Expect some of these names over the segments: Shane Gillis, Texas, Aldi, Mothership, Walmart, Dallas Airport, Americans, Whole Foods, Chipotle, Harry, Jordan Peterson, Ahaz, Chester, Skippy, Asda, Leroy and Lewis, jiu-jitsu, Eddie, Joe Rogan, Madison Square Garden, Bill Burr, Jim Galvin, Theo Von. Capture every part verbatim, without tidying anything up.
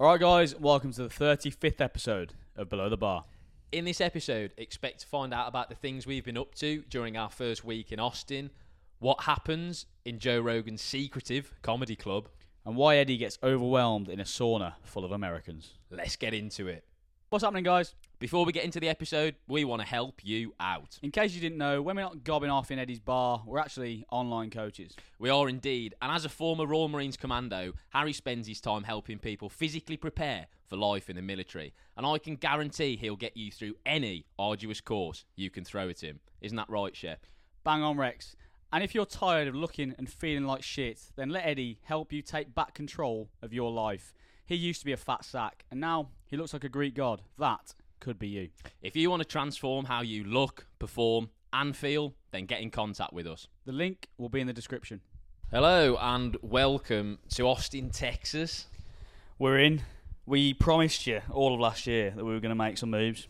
Alright guys, welcome to the thirty-fifth episode of Below the Bar. In this episode, expect to find out about the things we've been up to during our first week in Austin, what happens in Joe Rogan's secretive comedy club, and why Eddie gets overwhelmed in a sauna full of Americans. Let's get into it. What's happening, guys? Before we get into the episode, we want to help you out. In case you didn't know, when we're not gobbing off in Eddie's bar, we're actually online coaches. We are indeed. And as a former Royal Marines commando, Harry spends his time helping people physically prepare for life in the military. And I can guarantee he'll get you through any arduous course you can throw at him. Isn't that right, Shep? Bang on, Rex. And if you're tired of looking and feeling like shit, then let Eddie help you take back control of your life. He used to be a fat sack, and now he looks like a Greek god. That could be you. If you want to transform how you look, perform and feel, then get in contact with us. The link will be in the description. Hello and welcome to Austin, Texas. We're in. We promised you all of last year that we were going to make some moves,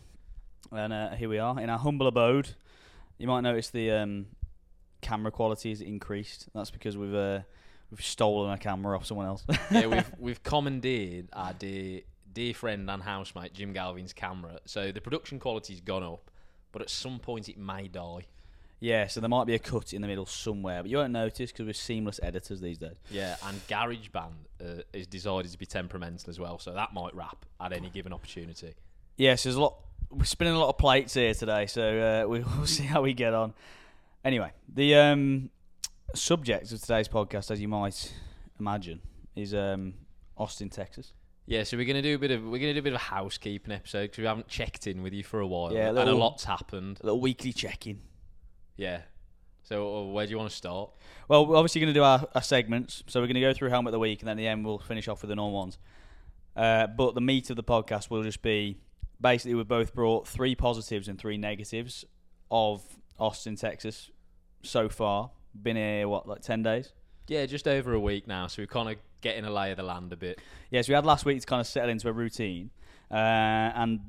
and uh, here we are in our humble abode. You might notice the um, camera quality has increased. That's because we've uh, we've stolen a camera off someone else. yeah, we've we've commandeered our dear. Dear friend and housemate Jim Galvin's camera, so the production quality's gone up, but at some point it may die. Yeah, so there might be a cut in the middle somewhere, but you won't notice because we're seamless editors these days. Yeah, and GarageBand uh, is decided to be temperamental as well, so that might wrap at any given opportunity. Yeah, so there's a lot. We're spinning a lot of plates here today, so uh, we'll see how we get on. Anyway, the um, subject of today's podcast, as you might imagine, is um, Austin, Texas. Yeah, so we're gonna do a bit of we're gonna do a bit of a housekeeping episode because we haven't checked in with you for a while, yeah, a little, and a lot's happened. A little weekly check-in. Yeah. So where do you want to start? Well, we're obviously gonna do our, our segments. So we're gonna go through Helmet of the Week, and then at the end we'll finish off with the normal ones. Uh, but the meat of the podcast will just be basically we've both brought three positives and three negatives of Austin, Texas, so far. Been here what like ten days? Yeah, just over a week now. So we've kind of getting a lay of the land a bit. Yeah, so we had last week to kind of settle into a routine. Uh, and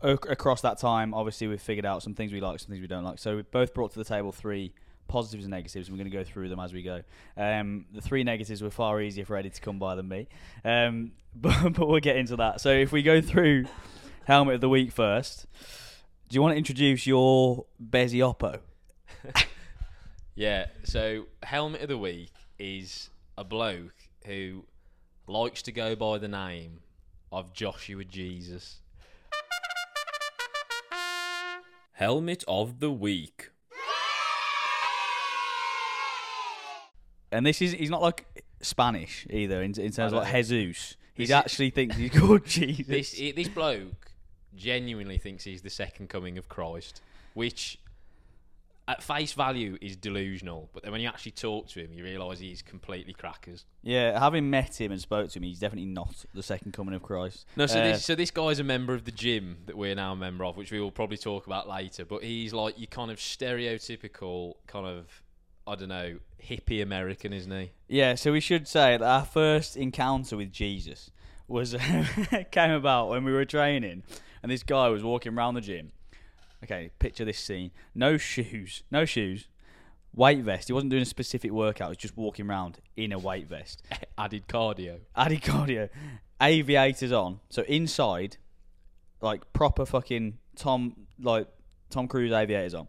o- across that time, obviously, we've figured out some things we like, some things we don't like. So we both brought to the table three positives and negatives, and we're going to go through them as we go. Um, the three negatives were far easier for Eddie to come by than me. Um, but, but we'll get into that. So if we go through Helmet of the Week first, do you want to introduce your Bezzy Oppo? Yeah, so Helmet of the Week is a bloke who likes to go by the name of Joshua Jesus. Helmet of the Week. And this is, he's not like Spanish either in, in terms of like Jesus. He actually thinks he's called Jesus. This, this bloke genuinely thinks he's the second coming of Christ, which at face value is delusional, but then when you actually talk to him you realise he's completely crackers. Yeah, having met him and spoke to him, he's definitely not the second coming of Christ. No, so uh, this so this guy's a member of the gym that we're now a member of, which we will probably talk about later, but he's like your kind of stereotypical kind of, I don't know, hippie American, isn't he? Yeah, so we should say that our first encounter with Jesus was came about when we were training, and this guy was walking around the gym. Okay, picture this scene. No shoes. No shoes. Weight vest. He wasn't doing a specific workout. He was just walking around in a weight vest. Added cardio. Added cardio. Aviators on. So inside, like proper fucking Tom, like Tom Cruise aviators on.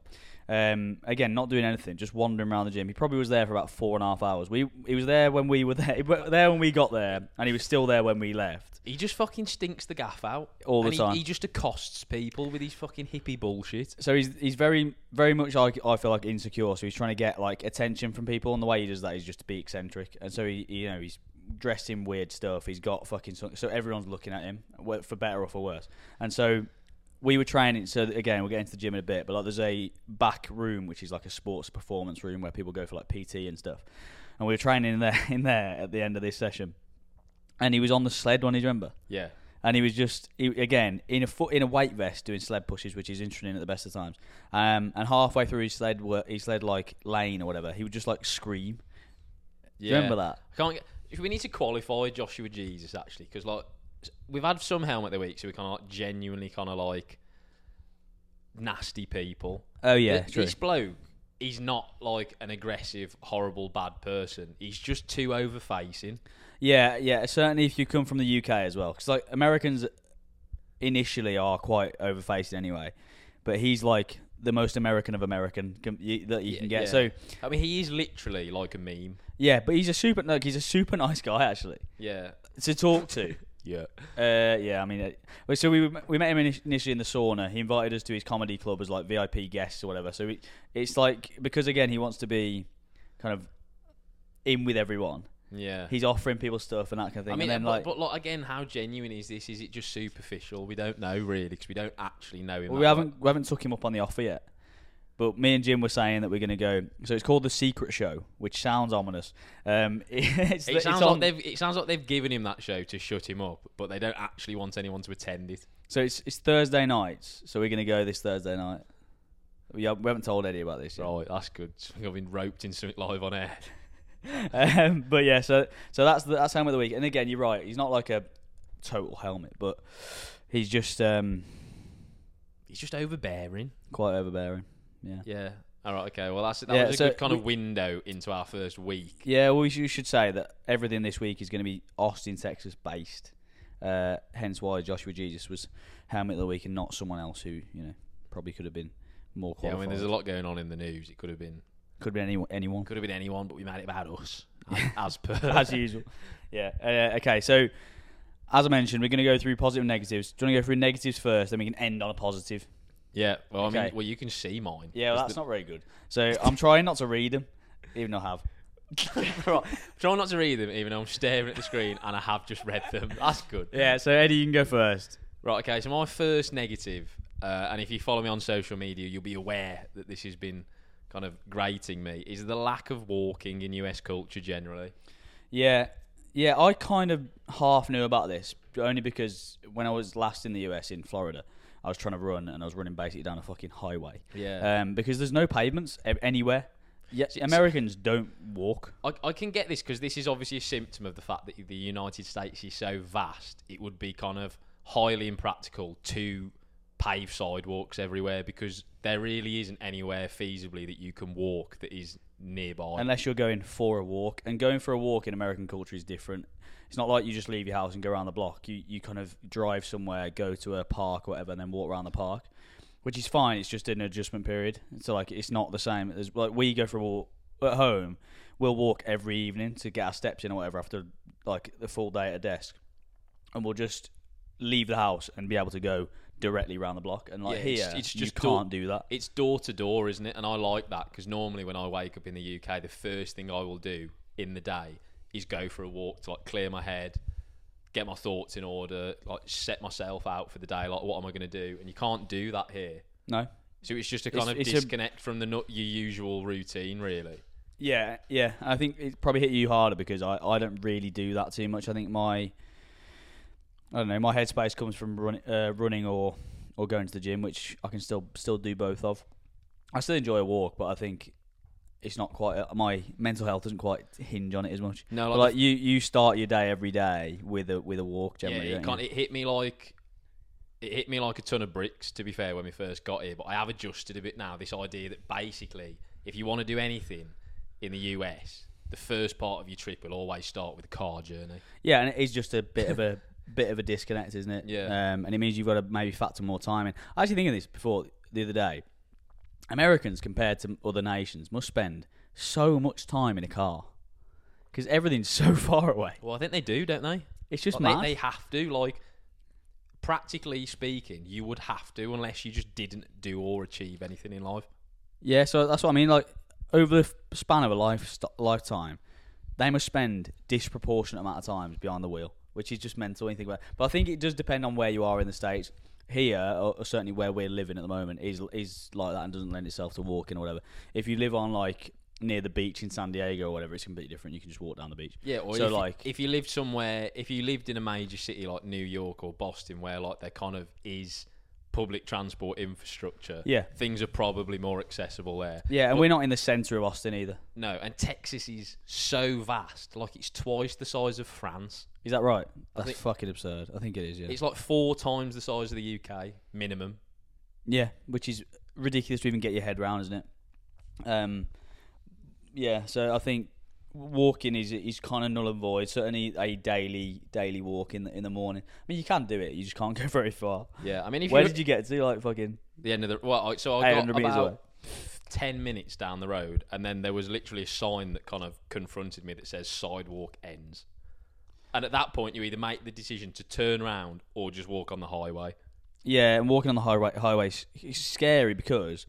Um, again, not doing anything. Just wandering around the gym. He probably was there for about four and a half hours. We He was there when we were there. He was there when we got there, and he was still there when we left. He just fucking stinks the gaff out all the and he, time. He just accosts people with his fucking hippie bullshit. So he's he's very very much like, I feel like, insecure. So he's trying to get like attention from people, and the way he does that is just to be eccentric. And so he, you know, he's dressed in weird stuff. He's got fucking something, so everyone's looking at him for better or for worse. And so we were training. So again, we'll get into the gym in a bit, but like there's a back room which is like a sports performance room where people go for like P T and stuff. And we were training in there in there at the end of this session. And he was on the sled one, do you remember? Yeah. And he was just, he, again, in a foot, in a weight vest doing sled pushes, which is interesting at the best of times. Um, and halfway through his sled, his sled like lane or whatever, he would just like scream. Yeah. Do you remember that? I can't. Get, we need to qualify Joshua Jesus actually, because like we've had some Helmet of the Week, so we kind of like genuinely kind of like nasty people. Oh yeah, the, true. This bloke he's not like an aggressive, horrible, bad person. He's just too over-facing. Yeah, yeah. Certainly if you come from the U K as well. Because like Americans initially are quite over-facing anyway. But he's like the most American of American that you can get. Yeah. So I mean, he is literally like a meme. Yeah, but he's a super like, he's a super nice guy actually. Yeah, to talk to. yeah. Uh, yeah. I mean, uh, so we we met him initially in the sauna. He invited us to his comedy club as like V I P guests or whatever. So we, it's like because again he wants to be kind of in with everyone. Yeah, he's offering people stuff and that kind of thing. I mean, and then, like, but, but like again, how genuine is this? Is it just superficial? We don't know really because we don't actually know him. Well, we haven't we haven't took him up on the offer yet. But me and Jim were saying that we're going to go. So it's called The Secret Show, which sounds ominous. Um, it's, it, sounds it's on, like it sounds like they've given him that show to shut him up, but they don't actually want anyone to attend it. So it's it's Thursday nights. So we're going to go this Thursday night. We haven't told Eddie about this yet. Right, that's good. I've been roped in something live on air. um, but yeah, so so that's the, that's Helmet of the Week. And again, you're right. He's not like a total helmet, but he's just um, he's just overbearing, quite overbearing. Yeah. Yeah. All right. Okay. Well, that's that yeah, was a so good kind we, of window into our first week. Yeah. Well, we should say that everything this week is going to be Austin, Texas based. Uh, hence why Joshua Jesus was Helmet of the Week and not someone else who you know probably could have been more qualified. Yeah. I mean, there's a lot going on in the news. It could have been. Could have been any, anyone. Could have been anyone, but we made it about us, yeah. as per. As usual. Yeah. Uh, okay, so as I mentioned, we're going to go through positive and negatives. Do you want to go through negatives first, then we can end on a positive? Yeah, well, okay. I mean, well, you can see mine. Yeah, well, that's the... not very good. So I'm trying not to read them, even though I have. Right. Trying not to read them, even though I'm staring at the screen and I have just read them. That's good. Yeah, so Eddie, you can go first. Right, okay, so my first negative, uh, and if you follow me on social media, you'll be aware that this has been... kind of grating me is the lack of walking in U S culture generally. Yeah, yeah, I kind of half knew about this only because when I was last in the U S in Florida, I was trying to run and I was running basically down a fucking highway. Yeah, um, because there's no pavements anywhere. Yeah, Americans don't walk. I, I can get this because this is obviously a symptom of the fact that the United States is so vast. It would be kind of highly impractical to pave sidewalks everywhere because there really isn't anywhere feasibly that you can walk that is nearby. Unless you're going for a walk. And going for a walk in American culture is different. It's not like you just leave your house and go around the block. You you kind of drive somewhere, go to a park or whatever, and then walk around the park, which is fine. It's just an adjustment period. So, like, it's not the same. There's, like, we go for a walk at home. We'll walk every evening to get our steps in or whatever after, like, the full day at a desk. And we'll just leave the house and be able to go directly around the block, and like yeah, here it's, it's just you can't do-, do that. It's door to door, isn't it? And I like that because normally when I wake up in the U K, the first thing I will do in the day is go for a walk to like clear my head, get my thoughts in order, like set myself out for the day. Like, what am I going to do? And you can't do that here. No. So it's just a kind it's, of it's disconnect a... from the your usual routine, really. Yeah, yeah. I think it probably hit you harder because I I don't really do that too much. I think my I don't know. My headspace comes from run, uh, running or, or going to the gym, which I can still still do both of. I still enjoy a walk, but I think it's not quite uh, my mental health doesn't quite hinge on it as much. No, like, like you, you start your day every day with a with a walk. Generally, yeah, it, can't, it hit me like it hit me like a ton of bricks. To be fair, when we first got here, but I have adjusted a bit now. This idea that basically, if you want to do anything in the U S, the first part of your trip will always start with a car journey. Yeah, and it is just a bit of a bit of a disconnect, isn't it? Yeah. Um, and it means you've got to maybe factor more time in. I was actually thinking of this before the other day. Americans compared to other nations must spend so much time in a car because everything's so far away. Well, I think they do, don't they? It's just like, mad. They, they have to. Like, practically speaking, you would have to unless you just didn't do or achieve anything in life. Yeah, so that's what I mean. Like, over the span of a life, lifetime, they must spend disproportionate amount of time behind the wheel, which is just mental when you think about it. But I think it does depend on where you are in the States. Here, or, or certainly where we're living at the moment, is is like that and doesn't lend itself to walking or whatever. If you live on, like, near the beach in San Diego or whatever, it's completely different. You can just walk down the beach. Yeah, or so if, like, if you lived somewhere, if you lived in a major city like New York or Boston where, like, there kind of is public transport infrastructure, yeah, things are probably more accessible there. Yeah, and but, we're not in the centre of Austin either. No, and Texas is so vast. Like, it's twice the size of France. Is that right? That's think, fucking absurd. I think it is, yeah. It's like four times the size of the U K, minimum. Yeah, which is ridiculous to even get your head around, isn't it? Um, yeah, so I think walking is is kind of null and void. Certainly a daily daily walk in the, in the morning. I mean, you can do it. You just can't go very far. Yeah, I mean, if where you did you get to? Like fucking the end of the well, so I got about away. ten minutes down the road, and then there was literally a sign that kind of confronted me that says sidewalk ends. And at that point, you either make the decision to turn around or just walk on the highway. Yeah, and walking on the highway highway is scary because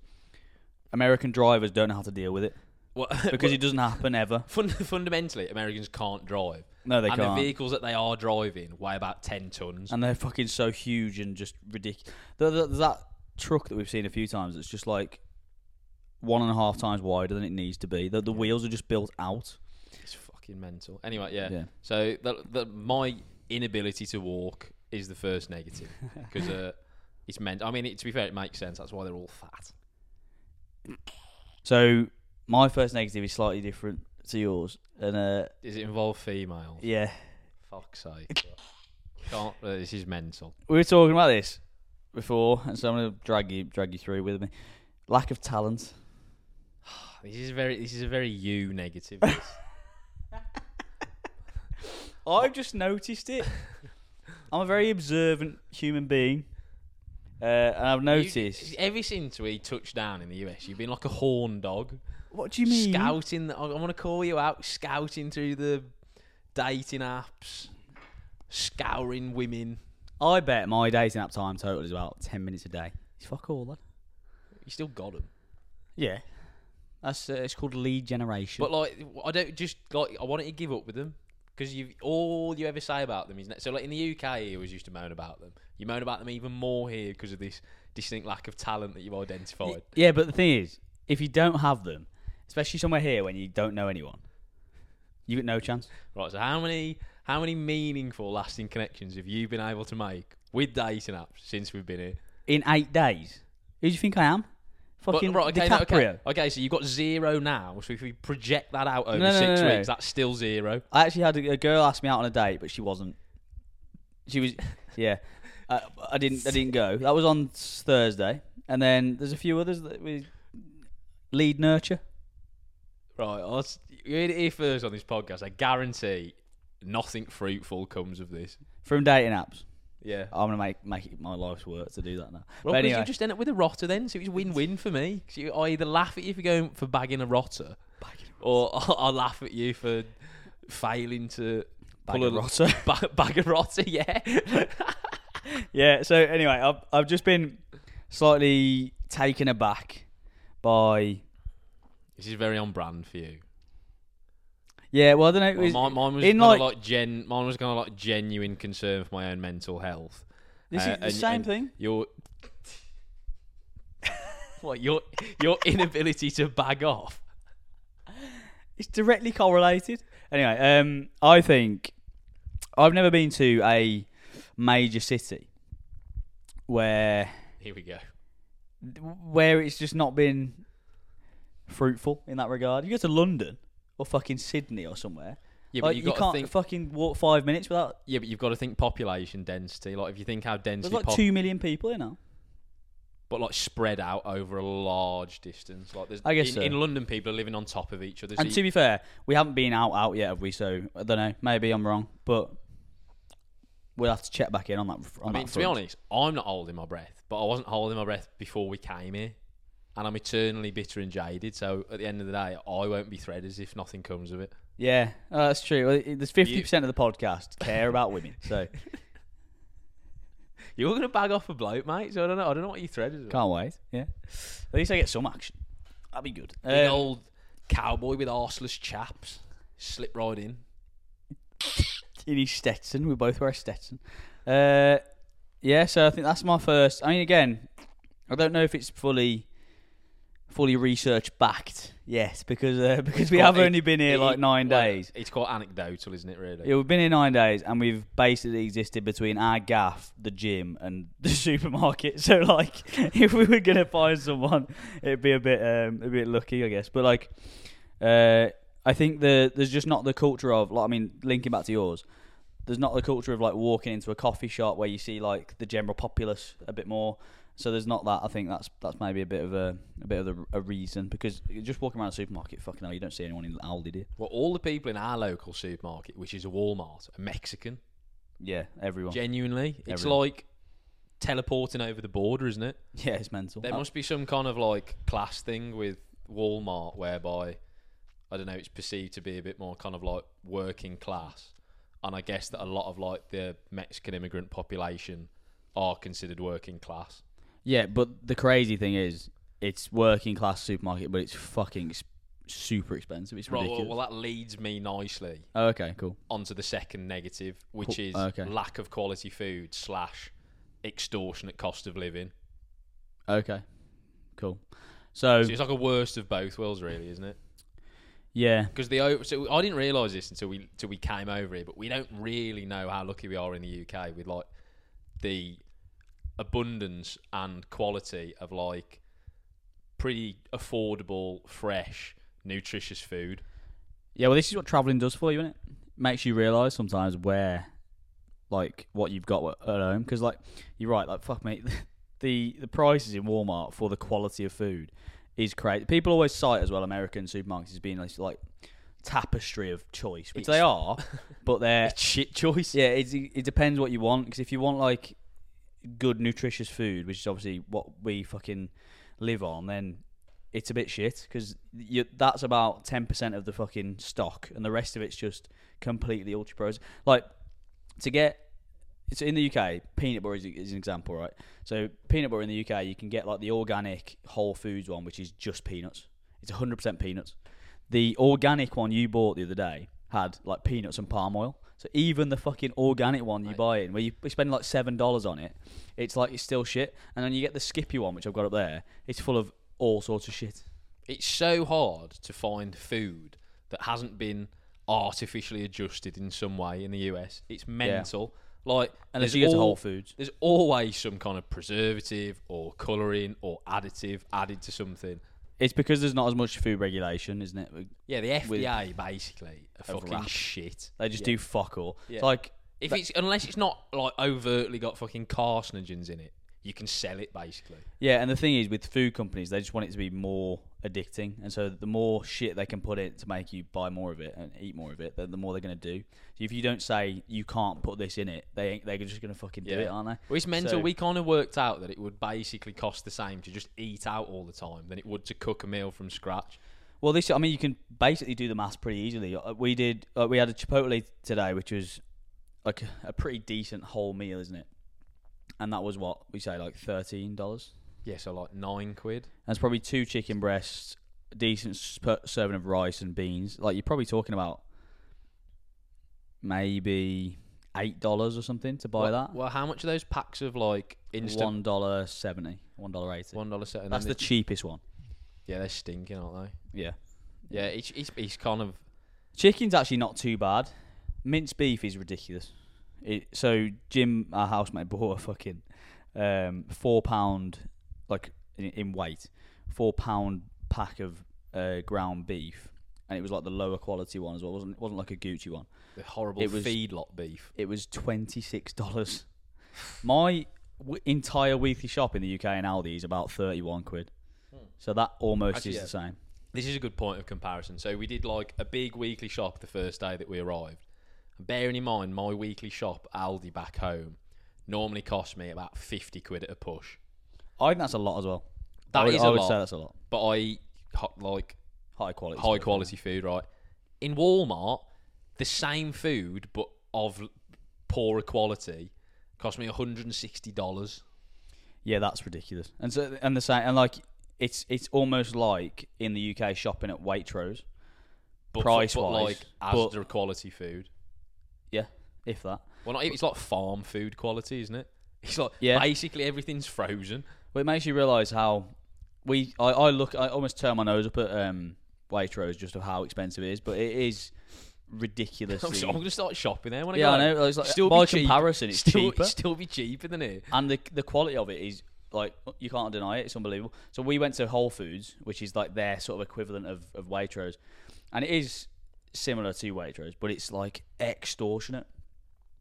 American drivers don't know how to deal with it. Well, because it doesn't happen ever. Fund- fundamentally, Americans can't drive. No, they and can't. And the vehicles that they are driving weigh about ten tons. And they're fucking so huge and just ridiculous. There's that truck that we've seen a few times that's just like one and a half times wider than it needs to be. The, the yeah. wheels are just built out. It's fucking mental. Anyway, yeah. yeah. So the, the, my inability to walk is the first negative. Because uh, it's meant... I mean, it, to be fair, it makes sense. That's why they're all fat. So... my first negative is slightly different to yours. And uh, does it involve females? Yeah. Fuck's sake. Can't, uh, this is mental. We were talking about this before, and so I'm going to drag you drag you through with me. Lack of talent. This is very. This is a very you negative. I've just noticed it. I'm a very observant human being. Uh, and I've noticed... You, ever since we touched down in the U S, you've been like a horn dog. What do you mean? Scouting, I want to call you out, scouting through the dating apps, scouring women. I bet my dating app time total is about ten minutes a day. It's fuck all that. You still got them. Yeah. That's uh, it's called lead generation. But like, I don't just, like, I wanted to give up with them because you all you ever say about them is, so like in the U K, you always used to moan about them. You moan about them even more here because of this distinct lack of talent that you've identified. Yeah, but the thing is, if you don't have them, especially somewhere here when you don't know anyone, you get no chance. Right, so how many how many meaningful lasting connections have you been able to make with dating apps since we've been here? In eight days? Who do you think I am? Fucking but, right, okay, DiCaprio. No, okay. okay, so you've got zero now, so if we project that out over no, no, six no, no, weeks, no. that's still zero. I actually had a, a girl ask me out on a date, but she wasn't. She was, yeah. I, I didn't I didn't go. That was on Thursday. And then there's a few others that we... Lead nurture. Right, I was, you heard it here first on this podcast. I guarantee nothing fruitful comes of this. From dating apps. Yeah. I'm going to make make it my life's work to do that now. Well, anyway. You just end up with a rotter then, so it's win-win for me. You, I either laugh at you for going for bagging a rotter, bagging a rotter. or I laugh at you for failing to... Bag pull a, a rotter. Bag, bag a rotter, yeah. Yeah, so anyway, I've, I've just been slightly taken aback by... This is very on brand for you. Yeah, well, I don't know. Well, mine, mine was kind of like, like gen. Mine was kind of like genuine concern for my own mental health. This uh, is the and, same and thing. Your what? Your your inability to bag off. It's directly correlated. Anyway, um, I think I've never been to a major city where here we go, where it's just not been fruitful in that regard. You go to London or fucking Sydney or somewhere. Yeah, but like, you, got you can't to think, fucking walk five minutes without. Yeah, but you've got to think population density. Like if you think how densely, there's like pop- two million people, you know. But like spread out over a large distance. Like there's, I guess in, so. in London, people are living on top of each other. So and you, to be fair, we haven't been out out yet, have we? So I don't know. Maybe I'm wrong, but we'll have to check back in on that. On I mean, that to be honest, I'm not holding my breath, but I wasn't holding my breath before we came here. And I'm eternally bitter and jaded, so at the end of the day, I won't be threaders if nothing comes of it. Yeah, oh, that's true. Well, there's fifty percent you... of the podcast care about women, so... You're going to bag off a bloke, mate, so I don't know. I don't know what you threaders are. Can't wait, yeah. At least I get some action. That'd be good. An um, old cowboy with arseless chaps. Slip right in. In his Stetson. We both wear a Stetson. Uh, yeah, so I think that's my first... I mean, again, I don't know if it's fully... fully research backed, yes, because uh, because we have only been here like nine days. It's quite anecdotal, isn't it? Really? Yeah, we've been here nine days, and we've basically existed between our gaff, the gym, and the supermarket. So, like, if we were gonna find someone, it'd be a bit um, a bit lucky, I guess. But like, uh, I think the there's just not the culture of like. I mean, linking back to yours, there's not the culture of like walking into a coffee shop where you see like the general populace a bit more. So there's not that. I think that's that's maybe a bit of a, a bit of a, a reason, because you're just walking around the supermarket, fucking hell, you don't see anyone in Aldi, do you? Well, all the people in our local supermarket, which is a Walmart, are Mexican. Yeah, everyone. Genuinely, everyone. It's like teleporting over the border, isn't it? Yeah, it's mental. There that... must be some kind of like class thing with Walmart whereby, I don't know, it's perceived to be a bit more kind of like working class, and I guess that a lot of like the Mexican immigrant population are considered working class. Yeah, but the crazy thing is, it's working class supermarket, but it's fucking super expensive. It's ridiculous. Right, well, well, that leads me nicely. Oh, okay, cool. Onto the second negative, which cool. is okay. lack of quality food slash extortionate cost of living. Okay, cool. So, so it's like a worst of both worlds, really, isn't it? Yeah. Because the so I didn't realise this until we until we came over here, but we don't really know how lucky we are in the U K with like the abundance and quality of like pretty affordable, fresh, nutritious food. Yeah, well, this is what travelling does for you, isn't it? Makes you realise sometimes where, like, what you've got at home. Because, like, you're right, like, fuck me, the the prices in Walmart for the quality of food is crazy. People always cite as well American supermarkets as being this, like, tapestry of choice, which it's, they are, but they're it's shit choice. Yeah, it's, it depends what you want. Because if you want, like, good nutritious food, which is obviously what we fucking live on, then it's a bit shit, because that's about ten percent of the fucking stock, and the rest of it's just completely ultra processed. Like, to get it's so in the U K, peanut butter is, is an example, right? So peanut butter in the U K, you can get like the organic Whole Foods one, which is just peanuts. It's one hundred percent peanuts. The organic one you bought the other day had like peanuts and palm oil. So even the fucking organic one you right. buy in, where you spend like seven dollars on it, it's like it's still shit. And then you get the Skippy one, which I've got up there. It's full of all sorts of shit. It's so hard to find food that hasn't been artificially adjusted in some way in the U S. It's mental. Yeah. Like, unless you get all, to Whole Foods. There's always some kind of preservative or colouring or additive added to something. It's because there's not as much food regulation, isn't it? Yeah, the F D A with, basically are fucking rap. shit. They just yeah. do fuck all. Yeah. It's like if that, it's unless it's not like overtly got fucking carcinogens in it, you can sell it basically. Yeah, and the thing is with food companies, they just want it to be more addicting, and so the more shit they can put in to make you buy more of it and eat more of it, then the more they're gonna do. So if you don't say you can't put this in it, they they're just gonna fucking yeah. do it, aren't they? Well, it's mental. So, we kind of worked out that it would basically cost the same to just eat out all the time than it would to cook a meal from scratch. Well, this I mean, you can basically do the maths pretty easily. We did. Uh, we had a Chipotle today, which was like a, a pretty decent whole meal, isn't it? And that was what we say, like thirteen dollars. Yeah, so like nine quid. That's probably two chicken breasts, a decent serving of rice and beans. Like, you're probably talking about maybe eight dollars or something to buy well, that. Well, how much are those packs of like instant? One dollar seventy, one dollar eighty, one dollar seventy. That's the cheapest one. Yeah, they're stinking, aren't they? Yeah, yeah. It's it's, it's kind of chicken's actually not too bad. Minced beef is ridiculous. It, so Jim, our housemate, bought a fucking um, four pound, like in, in weight, four pound pack of uh, ground beef, and it was like the lower quality one as well. It wasn't it wasn't like a Gucci one. The horrible it was, feedlot beef. It was twenty six dollars. My w- entire weekly shop in the U K in Aldi is about thirty one quid. Hmm. So that almost Actually, is yeah. the same. This is a good point of comparison. So we did like a big weekly shop the first day that we arrived. Bearing in mind, my weekly shop, Aldi, back home, normally costs me about fifty quid at a push. I think that's a lot as well. That I would, is a I would lot, say that's a lot. But I eat, like, high quality, high quality food, right? In Walmart, the same food, but of poorer quality, cost me one hundred sixty dollars. Yeah, that's ridiculous. And so, and the same, and like, it's it's almost like in the U K shopping at Waitrose, price-wise. But like, Asda quality food. Yeah, if that. Well, not, it's like farm food quality, isn't it? It's like yeah. basically everything's frozen. Well, it makes you realise how we. I, I look. I almost turn my nose up at um, Waitrose just of how expensive it is, but it is ridiculous. I'm, so, I'm gonna start shopping there when I yeah, go. Yeah, I know. It's like, still by comparison, cheap. it's still, cheaper. Still be cheaper than it. And the the quality of it is like you can't deny it. It's unbelievable. So we went to Whole Foods, which is like their sort of equivalent of, of Waitrose, and it is similar to Waitrose, but it's like extortionate.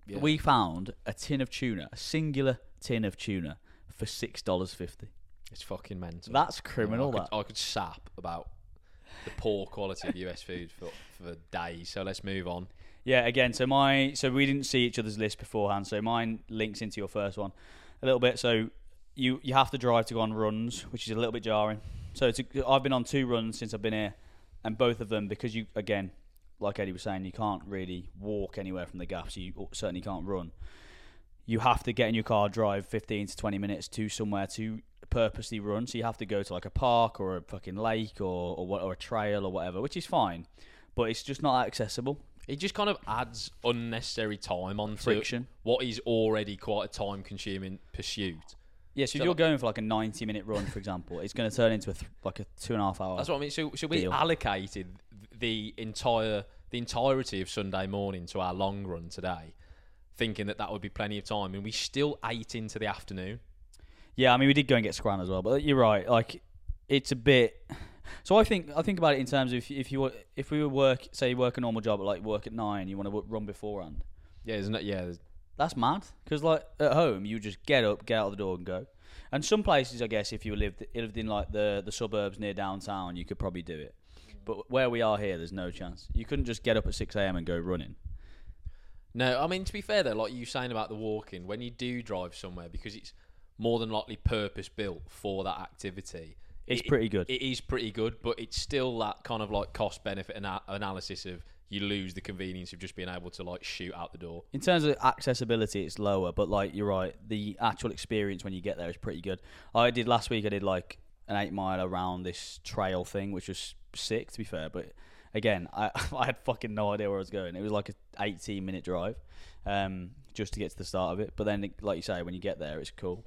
Yeah. We found a tin of tuna, a singular tin of tuna, for six dollars fifty. It's fucking mental. That's criminal. I, mean, I, could, that. I could sap about the poor quality of U S food for, for days. So let's move on. Yeah, again, so my so we didn't see each other's list beforehand. So mine links into your first one a little bit. So you you have to drive to go on runs, which is a little bit jarring. So it's a, I've been on two runs since I've been here, and both of them because you again, like Eddie was saying, you can't really walk anywhere from the gap, so you certainly can't run. You have to get in your car, drive fifteen to twenty minutes to somewhere to purposely run. So you have to go to like a park or a fucking lake or or, what, or a trail or whatever, which is fine, but it's just not accessible. It just kind of adds unnecessary time onto friction. What is already quite a time-consuming pursuit. Yeah, so, so if you're like, going for like a ninety-minute run, for example, it's going to turn into a th- like a two and a half hour. That's what I mean. So, so we deal. allocated the entire the entirety of Sunday morning to our long run today, thinking that that would be plenty of time, and we still ate into the afternoon. Yeah, I mean, we did go and get scran as well, but you're right. Like, it's a bit. So I think I think about it in terms of if, if you if we were work say you work a normal job, like work at nine, you want to run beforehand. Yeah, isn't it? Yeah, that's mad. Because like at home, you just get up, get out of the door, and go. And some places, I guess, if you lived lived in like the the suburbs near downtown, you could probably do it. But where we are here, there's no chance. You couldn't just get up at six a.m. and go running. No, I mean to be fair though, like you were saying about the walking, when you do drive somewhere, because it's more than likely purpose built for that activity. It's it, pretty good. It is pretty good, but it's still that kind of like cost-benefit ana- analysis of you lose the convenience of just being able to like shoot out the door. In terms of accessibility, it's lower, but like you're right, the actual experience when you get there is pretty good. I did last week. I did like an eight mile around this trail thing, which was sick to be fair. But again, I I had fucking no idea where I was going. It was like an eighteen minute drive, um, just to get to the start of it. But then, like you say, when you get there, it's cool.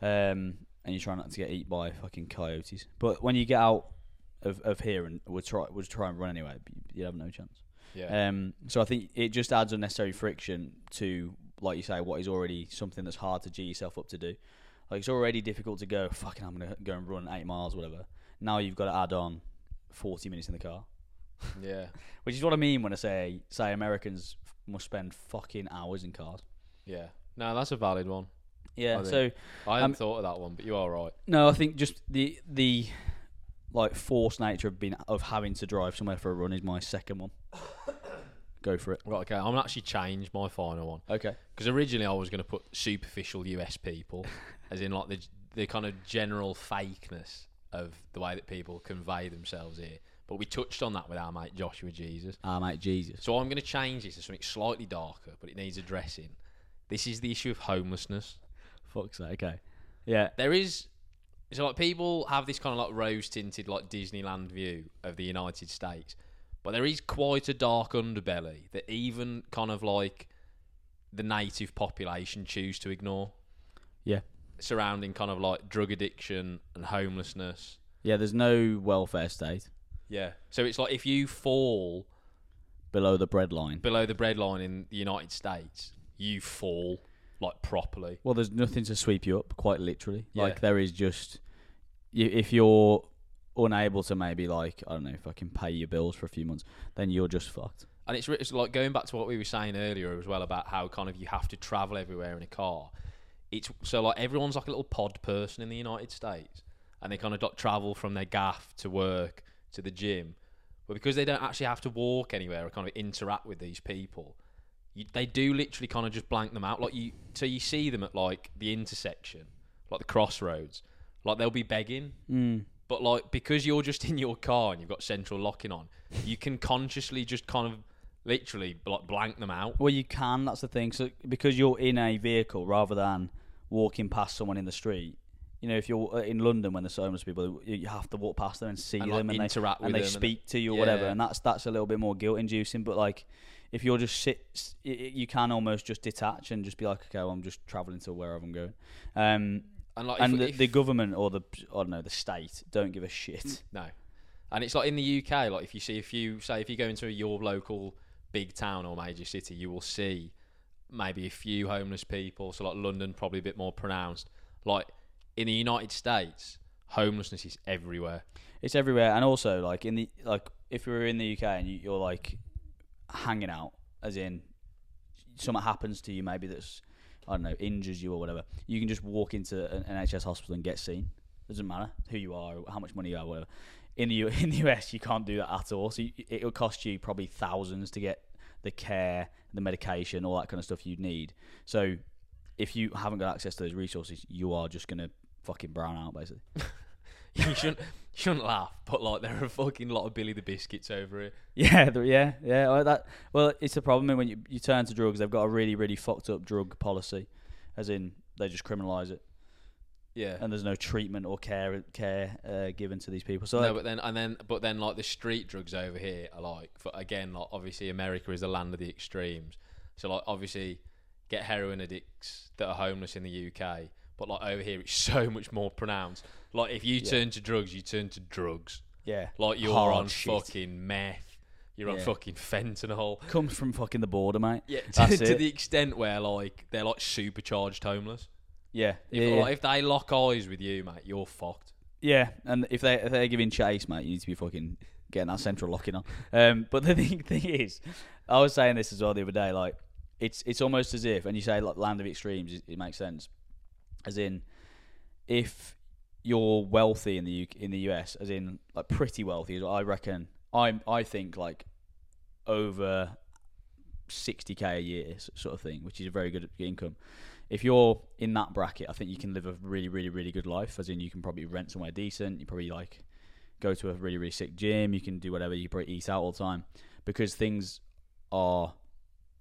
Um. And you try not to get eaten by fucking coyotes. But when you get out of, of here and we'll try we'll try and run anyway, but you have no chance. Yeah. Um. So I think it just adds unnecessary friction to, like you say, what is already something that's hard to G yourself up to do. Like it's already difficult to go, fucking I'm going to go and run eight miles or whatever. Now you've got to add on forty minutes in the car. Yeah. Which is what I mean when I say, say Americans must spend fucking hours in cars. Yeah. No, that's a valid one. Yeah, I so I hadn't um, thought of that one, but you are right. No, I think just the the like forced nature of being of having to drive somewhere for a run is my second one. Go for it. Right, okay. I'm gonna actually change my final one. Okay. Because originally I was gonna put superficial U S people, as in like the the kind of general fakeness of the way that people convey themselves here. But we touched on that with our mate Joshua Jesus. Our mate Jesus. So I'm gonna change this to something slightly darker, but it needs addressing. This is the issue of homelessness. Fuck's sake, okay. Yeah. There is, so like people have this kind of like rose tinted like Disneyland view of the United States, but there is quite a dark underbelly that even kind of like the native population choose to ignore. Yeah. Surrounding kind of like drug addiction and homelessness. Yeah, there's no welfare state. Yeah. So it's like if you fall below the breadline. Below the breadline in the United States, you fall. Like properly. Well, there's nothing to sweep you up, quite literally. Yeah. Like there is just, you, if you're unable to maybe like I don't know, fucking pay your bills for a few months, then you're just fucked. And it's, it's like going back to what we were saying earlier as well about how kind of you have to travel everywhere in a car. It's so like everyone's like a little pod person in the United States, and they kind of like travel from their gaff to work to the gym, but because they don't actually have to walk anywhere or kind of interact with these people. You, they do literally kind of just blank them out. Like you, so you see them at like the intersection, like the crossroads, like they'll be begging. Mm. But like because you're just in your car and you've got central locking on, you can consciously just kind of literally like blank them out. Well, you can. That's the thing. So because you're in a vehicle rather than walking past someone in the street. You know, if you're in London when there's so much people, you have to walk past them and see and, them like, and interact they, with and them they speak and to you or yeah. whatever. And that's that's a little bit more guilt inducing. But like. If you're just sit, you can almost just detach and just be like, okay, well, I'm just traveling to wherever I'm going. Um, and like and if, the, if the government or the, I don't know, the state don't give a shit. No. And it's like in the U K, like if you see, if you say, if you go into your local big town or major city, you will see maybe a few homeless people. So like London, probably a bit more pronounced. Like in the United States, homelessness is everywhere. It's everywhere. And also like in the, like if you're in the U K and you, you're like, hanging out, as in something happens to you maybe that's I don't know, injures you or whatever, you can just walk into an N H S hospital and get seen. It doesn't matter who you are, how much money you have, whatever. In the, U- in the U S, you can't do that at all. So you, it'll cost you probably thousands to get the care, the medication, all that kind of stuff you need. So if you haven't got access to those resources, you are just going to fucking brown out, basically. You shouldn't shouldn't laugh, but like there are a fucking lot of Billy the Biscuits over here. Yeah, yeah, yeah. Like that. Well, it's a problem when you, you turn to drugs. They've got a really, really fucked up drug policy, as in they just criminalise it. Yeah, and there's no treatment or care care uh, given to these people. So no, like, but then and then but then like the street drugs over here are like, for, again, like obviously America is the land of the extremes. So like obviously get heroin addicts that are homeless in the U K. But like over here, it's so much more pronounced. Like if you yeah. turn to drugs, you turn to drugs. Yeah, like you're Hard on shit. fucking meth. You're yeah. on fucking fentanyl. Comes from fucking the border, mate. Yeah, to, to the extent where like they're like supercharged homeless. Yeah, if, yeah, like, yeah. if they lock eyes with you, mate, you're fucked. Yeah, and if they if they're giving chase, mate, you need to be fucking getting that central locking on. Um, but the thing, thing is, I was saying this as well the other day. Like it's it's almost as if, and you say like land of extremes, it, it makes sense. As in, if you're wealthy in the U- in the U S, as in like pretty wealthy, I reckon I I think like over sixty k a year sort of thing, which is a very good income. If you're in that bracket, I think you can live a really, really, really good life. As in, you can probably rent somewhere decent. You probably like go to a really, really sick gym. You can do whatever. You can probably eat out all the time because things are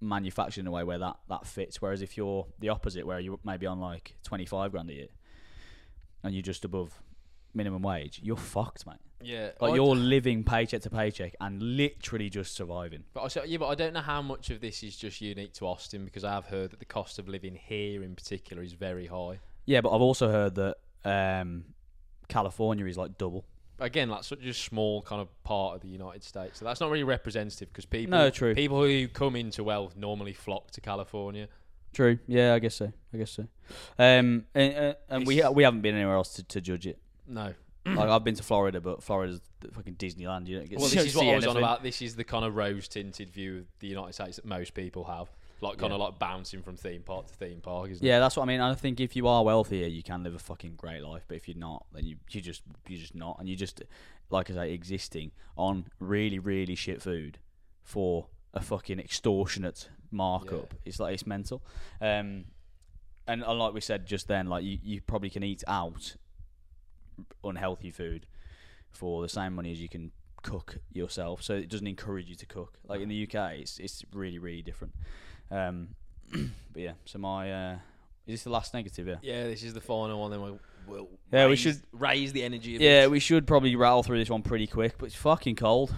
manufactured in a way where that that fits. Whereas if you're the opposite, where you're maybe on like twenty-five grand a year and you're just above minimum wage, you're fucked, mate. Yeah, like I'd, you're living paycheck to paycheck and literally just surviving. But I so, yeah, but I don't know how much of this is just unique to Austin, because I have heard that the cost of living here in particular is very high. Yeah, but I've also heard that um California is like double. Again, that's such a small kind of part of the United States. So that's not really representative, because people no, true. people who come into wealth normally flock to California. True. Yeah, I guess so. I guess so. Um, and uh, and we we haven't been anywhere else to, to judge it. No. Like I've been to Florida, but Florida's fucking Disneyland. You don't get well, to this is what anything. I was on about. This is the kind of rose-tinted view of the United States that most people have. Like kind yeah. of like bouncing from theme park to theme park, isn't yeah, it? Yeah, that's what I mean. I think if you are wealthier, you can live a fucking great life. But if you're not, then you you just you're just not, and you just, like I say, existing on really, really shit food for a fucking extortionate markup. Yeah. It's like it's mental. Um, and like we said just then, like you, you probably can eat out unhealthy food for the same money as you can cook yourself. So it doesn't encourage you to cook. Like in the U K, it's it's really, really different. Um, but yeah, so my uh, is this the last negative? Yeah, yeah, this is the final one. Then we'll, we'll yeah, raise, we should raise the energy. Yeah, bit. We should probably rattle through this one pretty quick, but it's fucking cold.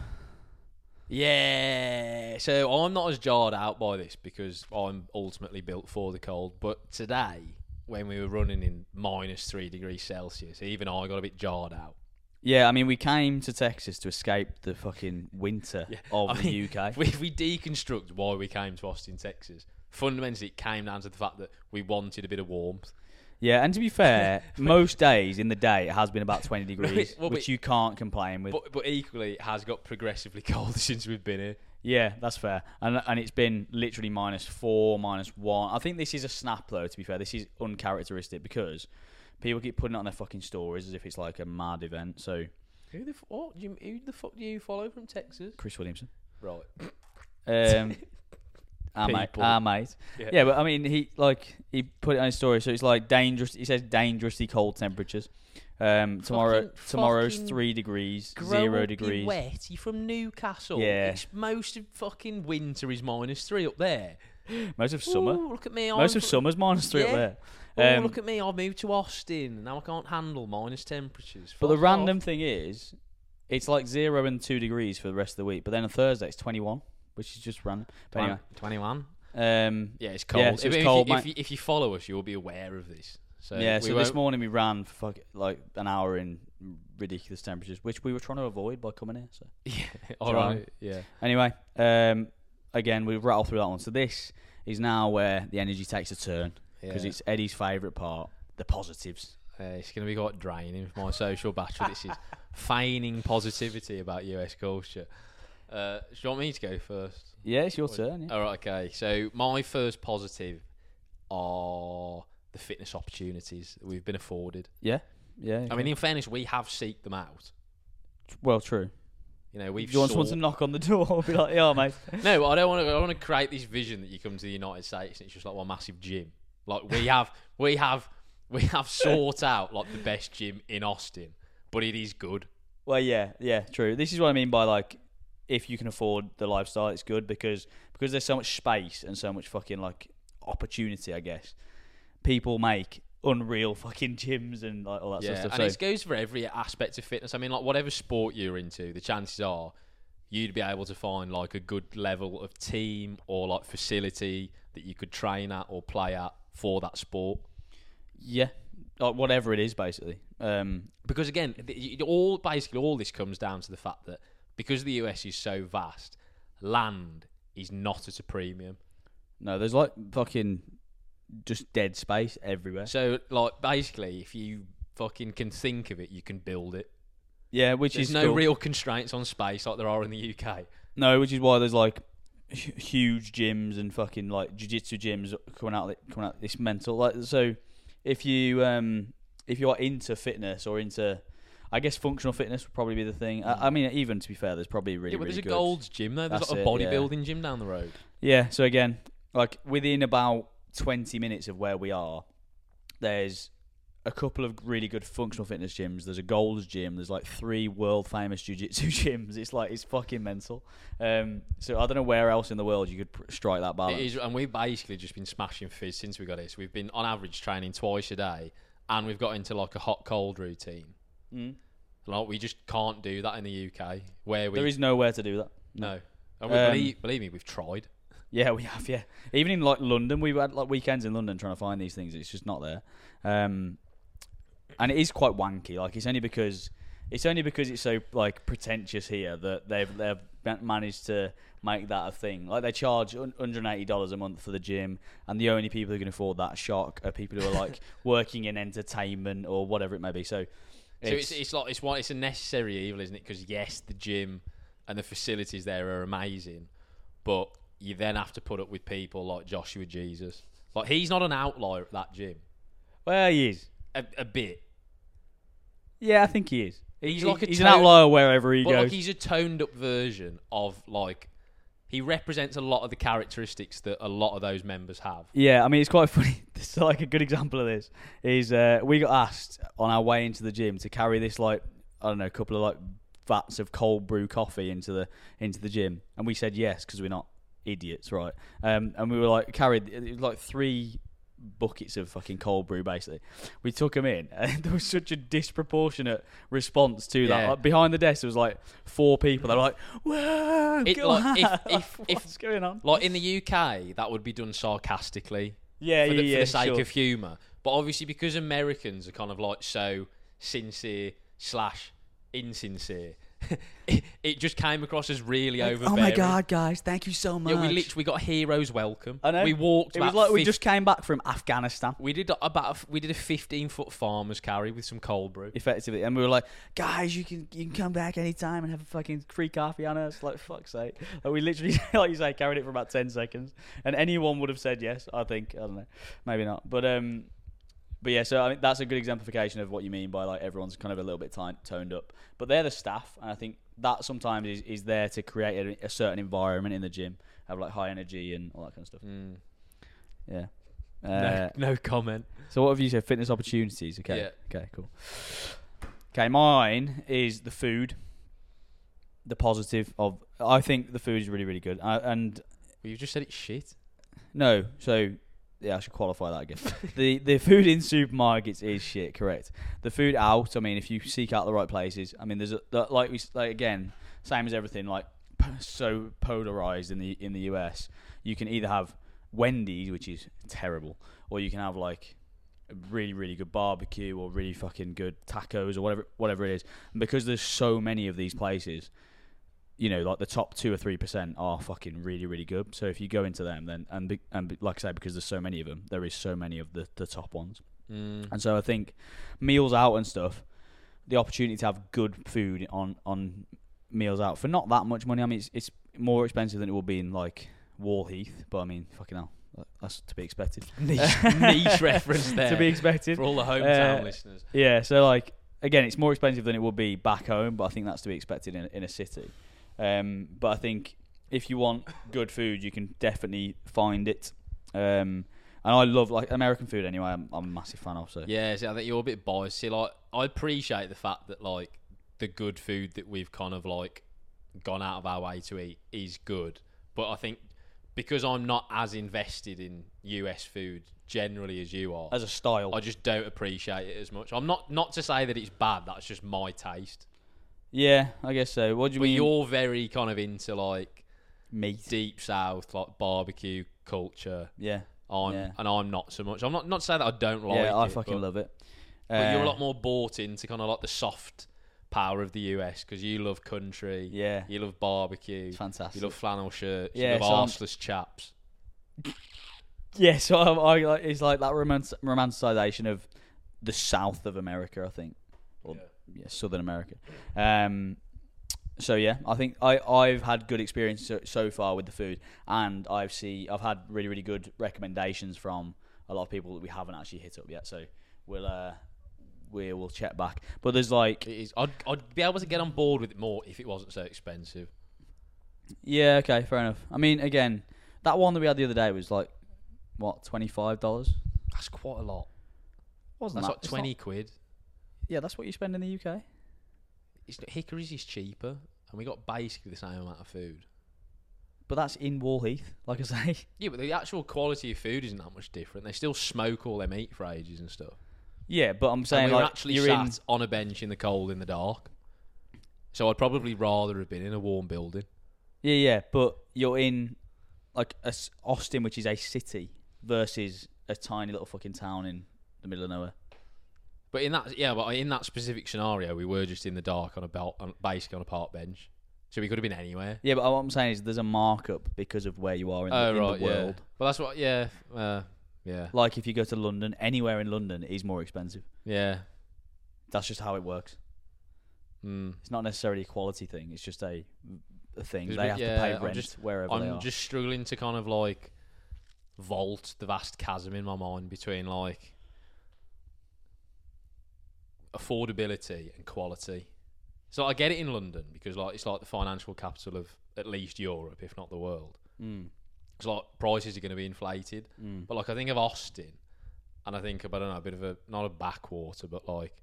Yeah, so I'm not as jarred out by this because I'm ultimately built for the cold. But today, when we were running in minus three degrees Celsius, even I got a bit jarred out. Yeah, I mean, we came to Texas to escape the fucking winter yeah. of I the mean, U K. If we, if we deconstruct why we came to Austin, Texas, fundamentally it came down to the fact that we wanted a bit of warmth. Yeah, and to be fair, most days in the day it has been about twenty degrees, well, which but, you can't complain with. But, but equally, it has got progressively colder since we've been here. Yeah, that's fair. And and it's been literally minus four, minus one. I think this is a snap, though, to be fair. This is uncharacteristic because people keep putting it on their fucking stories as if it's like a mad event. So who the f- what? You, who the fuck do you follow from Texas? Chris Williamson, right? Um, our mate, our mate. Yeah. yeah, but I mean, he like he put it on his story, so it's like dangerous. He says dangerously cold temperatures. Um, tomorrow, fucking, tomorrow's fucking three degrees, zero degrees. Wet. You're from Newcastle. Yeah, it's most of fucking winter is minus three up there. Most of summer. Ooh, look at me. I'm Most of fr- summer's minus three yeah. up there. Um, oh, look at me, I've moved to Austin. Now I can't handle minus temperatures. Fuck but the off. Random thing is, it's like zero and two degrees for the rest of the week. But then on Thursday, it's twenty-one, which is just random. But anyway. twenty-one? Um, yeah, it's cold. Yeah, so it's if, cold if, you, if you follow us, you'll be aware of this. So yeah, so won't... this morning we ran for fuck, like an hour in ridiculous temperatures, which we were trying to avoid by coming here. So yeah, all right. right. Yeah. Anyway, um, again, we've rattled through that one. So this is now where the energy takes a turn. Because yeah. it's Eddie's favourite part, the positives. Uh, it's going to be quite draining for my social battery. This is feigning positivity about U S culture. Uh, do you want me to go first? Yeah, it's your or, turn. Yeah. All right, okay. So my first positive, I are the fitness opportunities that we've been afforded. Yeah, yeah. Okay. I mean, in fairness, we have seeked them out. Well, true. You know, we've. You want someone to knock on the door and be like, "Yeah, mate." No, I don't want to. I want to create this vision that you come to the United States and it's just like one massive gym. Like we have, we have, we have sought out like the best gym in Austin, but it is good. Well, yeah, yeah, true. This is what I mean by like, if you can afford the lifestyle, it's good because because there's so much space and so much fucking like opportunity, I guess. People make unreal fucking gyms and like all that yeah, sort of stuff. And so it goes for every aspect of fitness. I mean, like whatever sport you're into, the chances are you'd be able to find like a good level of team or like facility that you could train at or play at for that sport. Yeah, like whatever it is, basically. Um, because again, all basically all this comes down to the fact that because the U S is so vast, land is not at a premium. No, there's like fucking just dead space everywhere. So like basically, if you fucking can think of it, you can build it. Yeah, which there's is no cool. real constraints on space like there are in the U K. No, which is why there's like huge gyms and fucking like jiu-jitsu gyms coming out coming out this mental like so. If you um, if you're into fitness or into, I guess functional fitness would probably be the thing. I, I mean, even to be fair, there's probably really, yeah, but there's really a good Gold's gym though. There's That's like a bodybuilding yeah. gym down the road. Yeah. So again, like within about twenty minutes of where we are, there's a couple of really good functional fitness gyms. There's a Gold's gym. There's like three world famous jiu-jitsu gyms. It's like it's fucking mental. Um, so I don't know where else in the world you could strike that balance. It is, and we've basically just been smashing fizz since we got here. So we've been on average training twice a day, and we've got into like a hot cold routine. Mm. Like we just can't do that in the U K. Where we there is nowhere to do that. No, no. And we um, believe, believe me, we've tried. Yeah, we have. Yeah, even in like London, we had like weekends in London trying to find these things. It's just not there. Um, And it is quite wanky. Like it's only because it's only because it's so like pretentious here that they've they've managed to make that a thing. Like they charge one hundred eighty dollars a month for the gym, and the only people who can afford that shock are people who are like working in entertainment or whatever it may be. So, it's, so it's it's like it's what it's a necessary evil, isn't it? Because yes, the gym and the facilities there are amazing, but you then have to put up with people like Joshua Jesus. Like he's not an outlier at that gym. Well, he is a, a bit. Yeah, I think he is. He's, he's like a he's toned, an outlier wherever he but goes. Like he's a toned-up version of like he represents a lot of the characteristics that a lot of those members have. Yeah, I mean it's quite funny. It's like a good example of this is uh, we got asked on our way into the gym to carry this like I don't know a couple of like vats of cold brew coffee into the into the gym, and we said yes because we're not idiots, right? Um, and we were like carried it was like three. buckets of fucking cold brew basically. We took them in and there was such a disproportionate response to that. Yeah. Like, behind the desk there was like four people. They were like, whoa, it, like, if, if, like, what's if, going on? Like in the U K that would be done sarcastically. Yeah, for the, yeah, for the yeah, sake sure. of humour. But obviously because Americans are kind of like so sincere slash insincere it, it just came across as really like, overbearing. Oh my god, guys! Thank you so much. Yeah, we literally got heroes welcome. I know. We walked. It was like fifty we just came back from Afghanistan. We did about a, we did a fifteen foot farmer's carry with some cold brew, effectively, and we were like, guys, you can you can come back anytime and have a fucking free coffee on us. Like fuck's sake! Like, we literally, like you say, carried it for about ten seconds, and anyone would have said yes. I think I don't know, maybe not, but um. But yeah, so I mean, that's a good exemplification of what you mean by like everyone's kind of a little bit t- toned up. But they're the staff, and I think that sometimes is, is there to create a, a certain environment in the gym of like high energy and all that kind of stuff. Mm. Yeah. Uh, no, no comment. So what have you said? Fitness opportunities. Okay. Yeah. Okay, cool. Okay, mine is the food. The positive of... I think the food is really, really good. I, and well, you just said it's shit. No, so... Yeah, I should qualify that again. the The food in supermarkets is shit, correct. The food out, I mean, if you seek out the right places, I mean, there's a, the, like we like again, same as everything, like so polarized in the in the U S. You can either have Wendy's, which is terrible, or you can have like a really really good barbecue or really fucking good tacos or whatever whatever it is. And because there's so many of these places, you know, like the top two or three percent are fucking really, really good. So if you go into them, then and be, and be, like I say, because there's so many of them, there is so many of the, the top ones. Mm. And so I think meals out and stuff, the opportunity to have good food on, on meals out for not that much money. I mean, it's it's more expensive than it will be in like Wall Heath, but I mean, fucking hell, that's to be expected. Niche, niche reference there. To be expected. For all the hometown uh, listeners. Yeah, so like, again, it's more expensive than it would be back home, but I think that's to be expected in, in a city. Um, but I think if you want good food, you can definitely find it. Um, and I love like American food anyway, I'm, I'm a massive fan of. So. Yeah, see, I think you're a bit biased. See, like, I appreciate the fact that like the good food that we've kind of like gone out of our way to eat is good. But I think because I'm not as invested in U S food generally as you are. As a style. I just don't appreciate it as much. I'm not, not to say that it's bad, that's just my taste. Yeah, I guess so. What do you but mean? But you're very kind of into like meat, deep south, like barbecue culture. Yeah. I'm, yeah. And I'm not so much. I'm not not saying that I don't like yeah, it. Yeah, I fucking but, love it. Uh, but you're a lot more bought into kind of like the soft power of the U S because you love country. Yeah. You love barbecue. It's fantastic. You love flannel shirts. Yeah, you love so arseless I'm... chaps. Yeah, so I, I, it's like that romant- romanticisation of the south of America, I think. Or, yeah. yeah, southern America. Um, so yeah, I think I, I've had good experience so, so far with the food, and I've see I've had really really good recommendations from a lot of people that we haven't actually hit up yet. So we'll uh, we will check back. But there's like it is, I'd I'd be able to get on board with it more if it wasn't so expensive. Yeah, okay, fair enough. I mean, again, that one that we had the other day was like what twenty-five dollars. That's quite a lot. Wasn't that's that? That's like twenty not... quid. Yeah, that's what you spend in the U K. It's, Hickory's is cheaper, and we got basically the same amount of food. But that's in Wall Heath, like I say. Yeah, but the actual quality of food isn't that much different. They still smoke all their meat for ages and stuff. Yeah, but I'm saying and we like, actually you're sat in... on a bench in the cold in the dark. So I'd probably rather have been in a warm building. Yeah, yeah, but you're in like a, Austin, which is a city, versus a tiny little fucking town in the middle of nowhere. But in that, yeah, but in that specific scenario, we were just in the dark on a belt, on, basically on a park bench, so we could have been anywhere. Yeah, but what I'm saying is, there's a markup because of where you are in the, oh, in right, the world. Yeah. Well, that's what, yeah, uh, yeah. Like if you go to London, anywhere in London is more expensive. Yeah, that's just how it works. Mm. It's not necessarily a quality thing; it's just a, a thing they have yeah, to pay rent I'm just, wherever I'm they are. I'm just struggling to kind of like vault the vast chasm in my mind between like. Affordability and quality. So I get it in London because like it's like the financial capital of at least Europe, if not the world. Mm. It's like prices are going to be inflated. Mm. But like I think of Austin, and I think of, I don't know, a bit of a not a backwater, but like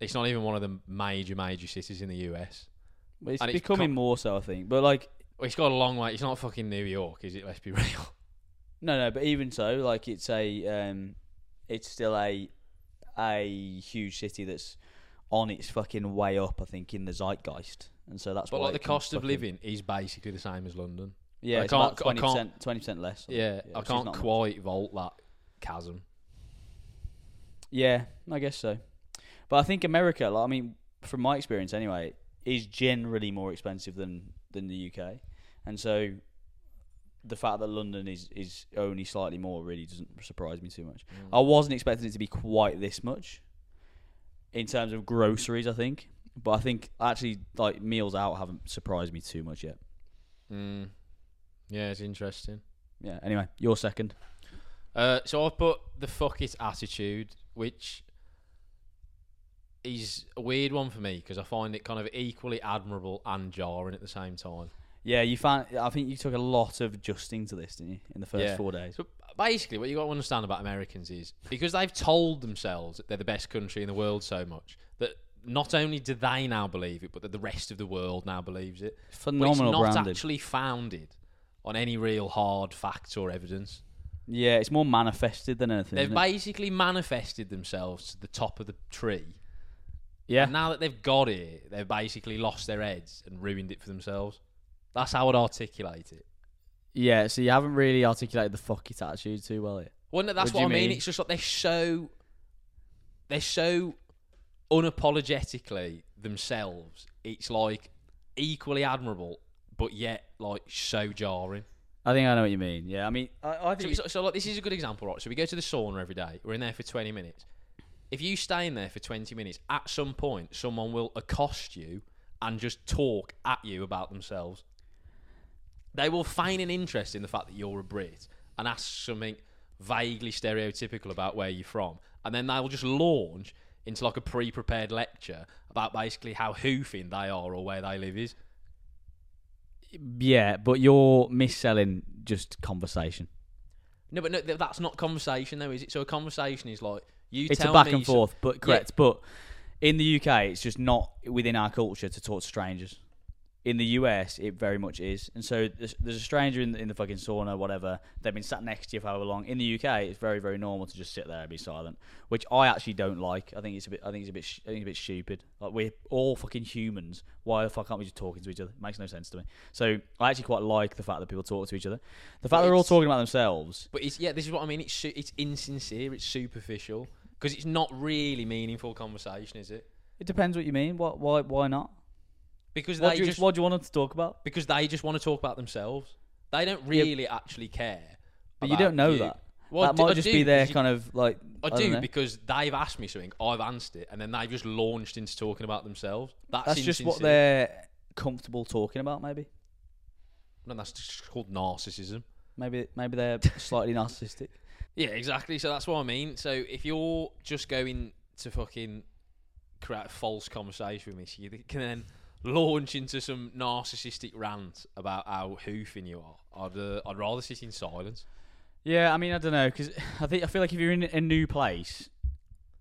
it's not even one of the major major cities in the U S. But it's and becoming it's com- more so, I think. But like it's got a long way. It's not fucking New York, is it? Let's be real. No, no. But even so, like it's a, um, it's still a. a huge city that's on its fucking way up, I think, in the zeitgeist, and so that's. But why like the cost of living is basically the same as London. Yeah, I it's can't, about twenty percent, twenty percent less. Yeah, yeah, I can't quite much. Vault that chasm. Yeah, I guess so. But I think America, like, I mean, from my experience anyway, is generally more expensive than, than the U K, and so the fact that London is, is only slightly more really doesn't surprise me too much. Mm. I wasn't expecting it to be quite this much in terms of groceries, I think. But I think actually like meals out haven't surprised me too much yet. Mm. Yeah, it's interesting. Yeah, anyway, your second. Uh, so I've put the fuck it attitude, which is a weird one for me because I find it kind of equally admirable and jarring at the same time. Yeah, you found. I think you took a lot of adjusting to this, didn't you, in the first yeah. four days? So basically, what you got to understand about Americans is because they've told themselves that they're the best country in the world so much that not only do they now believe it, but that the rest of the world now believes it. Phenomenal branding. It's not actually founded on any real hard facts or evidence. Yeah, it's more manifested than anything. They've basically it? manifested themselves to the top of the tree. Yeah. And now that they've got it, they've basically lost their heads and ruined it for themselves. That's how I'd articulate it. Yeah, so you haven't really articulated the fuck it attitude too well here. Well, no, that's what, what I mean? mean. It's just like they're so... They're so unapologetically themselves. It's like equally admirable, but yet like so jarring. I think I know what you mean. Yeah, I mean... I, I think so, so like, this is a good example, right? So we go to the sauna every day. We're in there for twenty minutes. If you stay in there for twenty minutes, at some point, someone will accost you and just talk at you about themselves. They will feign an interest in the fact that you're a Brit and ask something vaguely stereotypical about where you're from. And then they will just launch into like a pre-prepared lecture about basically how hoofing they are or where they live is. Yeah, but you're mis-selling just conversation. No, but no, that's not conversation though, is it? So a conversation is like, you it's tell me... It's a back and forth, so, but correct. Yeah. But in the U K, it's just not within our culture to talk to strangers. In the U S, it very much is. And so there's, there's a stranger in the, in the fucking sauna, whatever. They've been sat next to you for however long. In the U K, it's very, very normal to just sit there and be silent, which I actually don't like. I think it's a bit. I think it's a bit. I think it's a bit stupid. Like, we're all fucking humans. Why the fuck aren't we just talking to each other? It makes no sense to me. So I actually quite like the fact that people talk to each other. The fact but that they're all talking about themselves. But it's, yeah, this is what I mean. It's it's insincere. It's superficial because it's not really meaningful conversation, is it? It depends what you mean. Why? Why? Why not? Because what they do you, just what do you want them to talk about? Because they just want to talk about themselves. They don't really yeah. actually care. But you don't know you. that. Well, that do, might just do, be their you, kind of like. I, I do because they've asked me something, I've answered it, and then they've just launched into talking about themselves. That's, that's just what they're comfortable talking about, maybe. No, that's just called narcissism. Maybe, maybe they're slightly narcissistic. Yeah, exactly. So that's what I mean. So if you're just going to fucking create a false conversation with me, so you can then launch into some narcissistic rant about how hoofing you are. I'd uh, I'd rather sit in silence. Yeah, I mean, I don't know, because I think I feel like if you're in a new place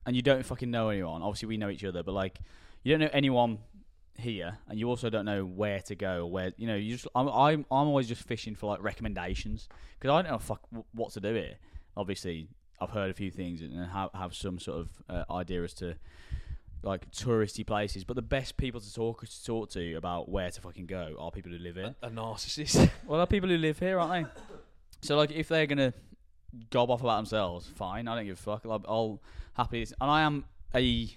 and you don't fucking know anyone, obviously we know each other, but like you don't know anyone here, and you also don't know where to go or where you know. You just I'm I'm, I'm always just fishing for like recommendations because I don't know fuck what to do here. Obviously, I've heard a few things and have have some sort of uh, idea as to like touristy places, but the best people to talk to talk to about where to fucking go are people who live here. A, a narcissist. Well, they're people who live here, aren't they? So, like, if they're gonna gob off about themselves, fine. I don't give a fuck. I'll, I'll happily. And I am a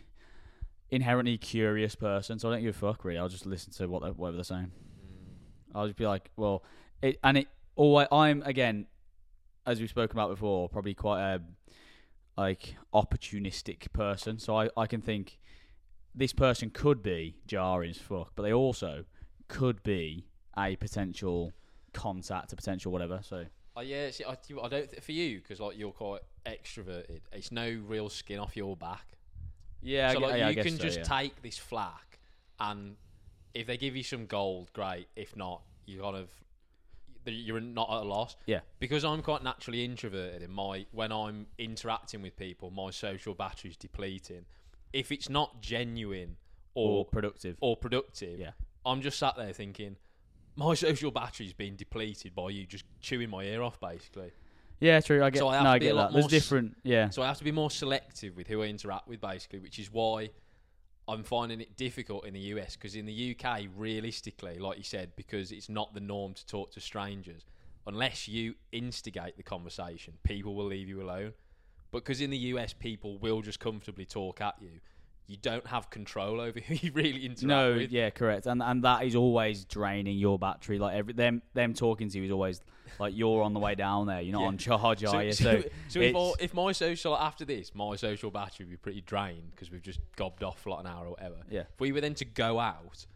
inherently curious person, so I don't give a fuck. Really, I'll just listen to what they're, whatever they're saying. Mm. I'll just be like, well, it, and it. Or I'm again, as we've spoken about before, probably quite a like opportunistic person. So I, I can think. This person could be jarring as fuck, but they also could be a potential contact, a potential whatever. So, oh, yeah, see, I, I don't th- for you because like you're quite extroverted. It's no real skin off your back. Yeah, so I, like, yeah, you I can so, just yeah. take this flack, and if they give you some gold, great. If not, you kind of you're not at a loss. Yeah, because I'm quite naturally introverted. In my when I'm interacting with people, my social battery's depleting. If it's not genuine or, or productive, or productive, yeah. I'm just sat there thinking, my social battery's been depleted by you just chewing my ear off, basically. Yeah, true. I get. So I have no, to be I get a lot that. More There's different. Yeah. So I have to be more selective with who I interact with, basically, which is why I'm finding it difficult in the U S because in the U K, realistically, like you said, because it's not the norm to talk to strangers unless you instigate the conversation. People will leave you alone. But because in the U S, people will just comfortably talk at you. You don't have control over who you really interact no, with. No, yeah, correct. And and that is always draining your battery. Like every them them talking to you is always like you're on the way down there. You're not yeah. on charge, so, are you? So, so, so if, all, if my social, after this, my social battery would be pretty drained because we've just gobbed off for like an hour or whatever. Yeah. If we were then to go out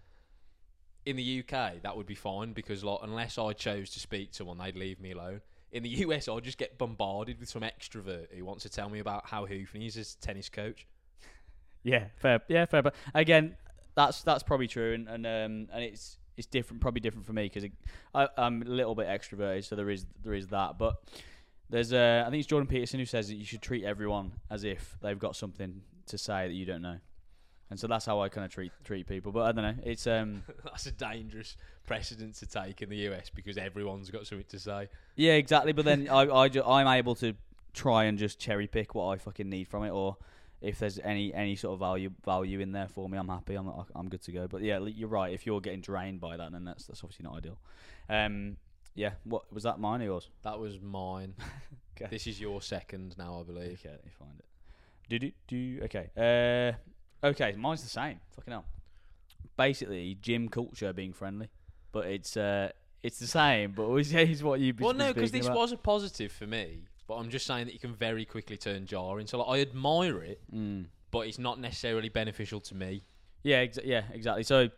in the U K, that would be fine because like unless I chose to speak to someone, they'd leave me alone. In the U S, I'll just get bombarded with some extrovert who wants to tell me about how hoofing he is as a tennis coach. Yeah, fair. Yeah, fair. But again, that's that's probably true, and and, um, and it's it's different, probably different for me because I'm a little bit extroverted, so there is there is that. But there's a, I think it's Jordan Peterson who says that you should treat everyone as if they've got something to say that you don't know. And so that's how I kind of treat treat people. But I don't know. It's um, that's a dangerous precedent to take in the U S because everyone's got something to say. Yeah, exactly. But then I, I ju- I'm able to try and just cherry pick what I fucking need from it, or if there's any, any sort of value value in there for me, I'm happy. I'm I'm good to go. But yeah, you're right. If you're getting drained by that, then that's that's obviously not ideal. Um, yeah. What was that? Mine or yours? That was mine. Okay. This is your second now, I believe. Okay, let me find it. Do do do. Okay. Uh. Okay, mine's the same. Fucking hell. Basically, gym culture being friendly, but it's uh, it's the same. But it's what you. Well, no, because this about. was a positive for me. But I'm just saying that you can very quickly turn jarring. So like, I admire it, mm. but it's not necessarily beneficial to me. Yeah, ex- yeah, exactly. So,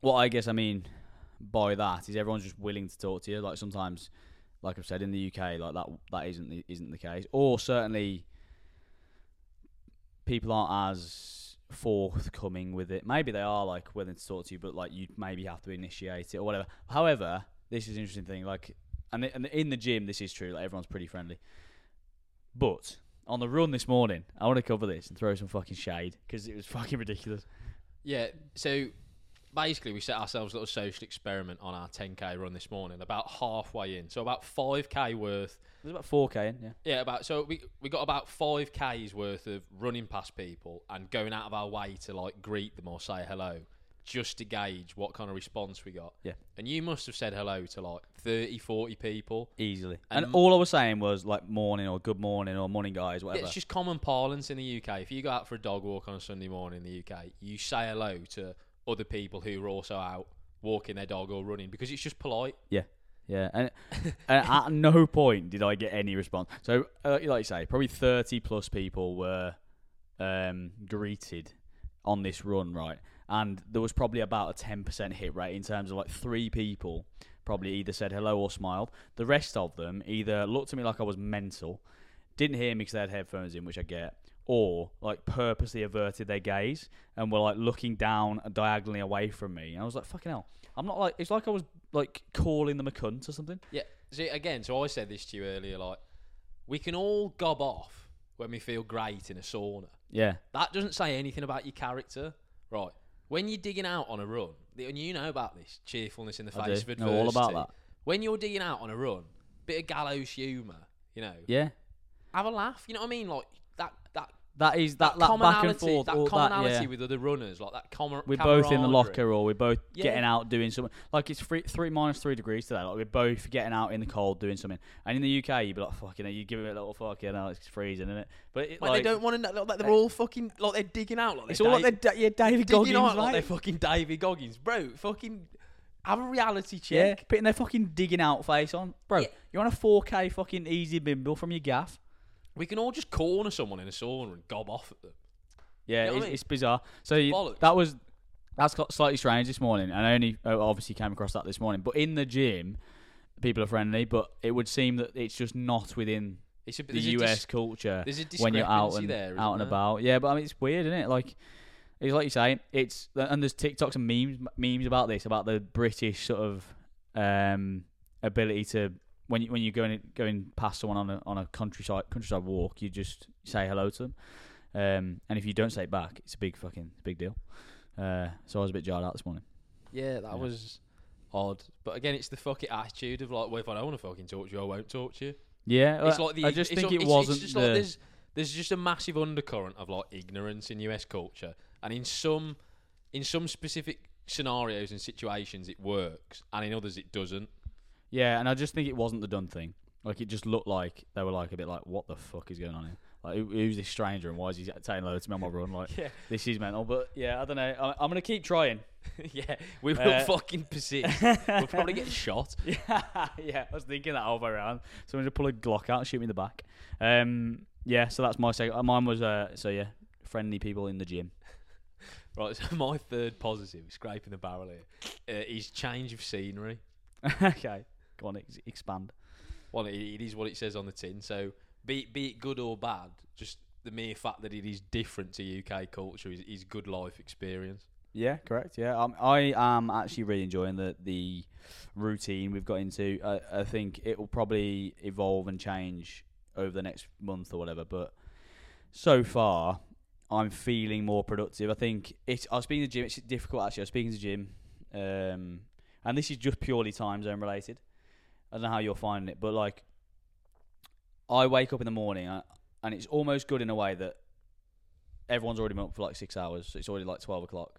what I guess I mean by that is everyone's just willing to talk to you. Like sometimes, like I've said, in the U K, like that that isn't the, isn't the case, or certainly people aren't as forthcoming with it. Maybe they are like willing to talk to you, but like you maybe have to initiate it or whatever. However, this is an interesting thing. Like, and and in the gym, this is true. Like everyone's pretty friendly, but on the run this morning, I want to cover this and throw some fucking shade because it was fucking ridiculous. Yeah. So basically, we set ourselves a little social experiment on our ten K run this morning. About halfway in, so about five K worth. It was about four K in, yeah. Yeah, about so we we got about five K's worth of running past people and going out of our way to like greet them or say hello, just to gauge what kind of response we got. Yeah. And you must have said hello to like thirty, forty people. Easily. And, and all I was saying was like morning or good morning or morning guys, whatever. It's just common parlance in the U K. If you go out for a dog walk on a Sunday morning in the U K, you say hello to other people who are also out walking their dog or running because it's just polite. Yeah. Yeah. And, and at no point did I get any response. So uh, like you say, probably thirty plus people were um, greeted on this run, right? And there was probably about a ten percent hit rate in terms of like three people probably either said hello or smiled. The rest of them either looked at me like I was mental, didn't hear me because they had headphones in, which I get, or like purposely averted their gaze and were like looking down diagonally away from me. And I was like, fucking hell. I'm not like, it's like I was like calling them a cunt or something. Yeah. See, again, so I said this to you earlier, like, we can all gob off when we feel great in a sauna. Yeah. That doesn't say anything about your character. Right. When you're digging out on a run, and you know about this, cheerfulness in the face I do. of adversity. Know all about that. When you're digging out on a run, bit of gallows humour, you know. Yeah. Have a laugh. You know what I mean? Like that that that is that, that, that commonality, back and forth, that commonality that, yeah. with other runners, like that com- We're both in the locker, or we're both yeah. getting out doing something. Like it's three, three minus three degrees today. Like we're both getting out in the cold doing something. And in the U K, you'd be like, fucking, you know, you give it a little fucking, you know, it's freezing, isn't it? But it, like, like, they don't want to. Know, like they're all fucking, like they're digging out. Like it's all da- like da- yeah, David Goggins. Like, like they're fucking David Goggins, bro. Fucking have a reality check. Yeah, putting their fucking digging out face on, bro. Yeah. You're on a four K fucking easy bimble from your gaff. We can all just corner someone in a sauna and gob off at them. Yeah, you know it's, I mean? It's bizarre. So you, that was that's got slightly strange this morning, and I only obviously came across that this morning. But in the gym, people are friendly, but it would seem that it's just not within it's a, the U S dis- culture there's a when you're out and there, out and there? about. Yeah, but I mean it's weird, isn't it? Like it's like you say, it's and there's TikToks and memes memes about this, about the British sort of um, ability to. When you when you're going going past someone on a on a countryside countryside walk, you just say hello to them, um, and if you don't say it back, it's a big fucking big deal. Uh, so I was a bit jarred out this morning. Yeah, that yeah. was odd. But again, it's the fucking attitude of like, well, if I don't want to fucking talk to you, I won't talk to you. Yeah, it's like the, I just it's think it's, it wasn't. It's just the... like there's there's just a massive undercurrent of like ignorance in U S culture, and in some in some specific scenarios and situations it works, and in others it doesn't. Yeah, and I just think it wasn't the done thing. Like, it just looked like they were, like, a bit like, what the fuck is going on here? Like, who, who's this stranger and why is he taking loads to me on my run? Like, yeah. This is mental. But, yeah, I don't know. I, I'm going to keep trying. yeah, we will uh, fucking persist. We'll probably get shot. yeah, yeah, I was thinking that all the way around. Someone's going to pull a Glock out and shoot me in the back. Um, yeah, so that's my second. Mine was, uh, so, yeah, friendly people in the gym. Right, so my third positive, scraping the barrel here, uh, is change of scenery. Okay. Go on, ex- expand. Well, it, it is what it says on the tin. So, be, be it good or bad, just the mere fact that it is different to U K culture is, is good life experience. Yeah, correct. Yeah, um, I am actually really enjoying the the routine we've got into. I, I think it will probably evolve and change over the next month or whatever. But so far, I'm feeling more productive. I think it's. I was speaking to the gym. It's difficult actually. I was speaking to the gym, um, and this is just purely time zone related. I don't know how you're finding it, but like, I wake up in the morning, I, and it's almost good in a way that everyone's already been up for like six hours, so it's already like twelve o'clock,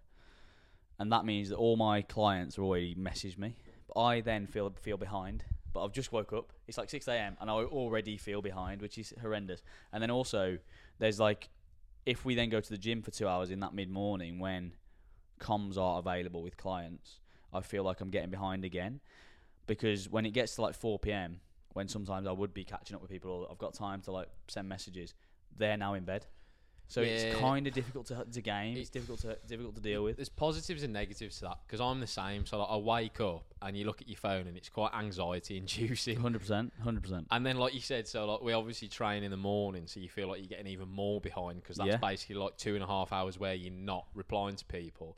and that means that all my clients are already messaged me. But I then feel feel behind. But I've just woke up. It's like six a.m. and I already feel behind, which is horrendous. And then also, there's like, if we then go to the gym for two hours in that mid morning when comms are available with clients, I feel like I'm getting behind again. Because when it gets to like four p.m, when sometimes I would be catching up with people, or I've got time to like send messages, they're now in bed. So yeah. it's kind of difficult to, to game. It's, it's difficult to difficult to deal with. There's positives and negatives to that because I'm the same. So like, I wake up and you look at your phone and it's quite anxiety inducing. one hundred percent, one hundred percent. And then like you said, so like we obviously train in the morning, so you feel like you're getting even more behind because that's yeah. basically like two and a half hours where you're not replying to people.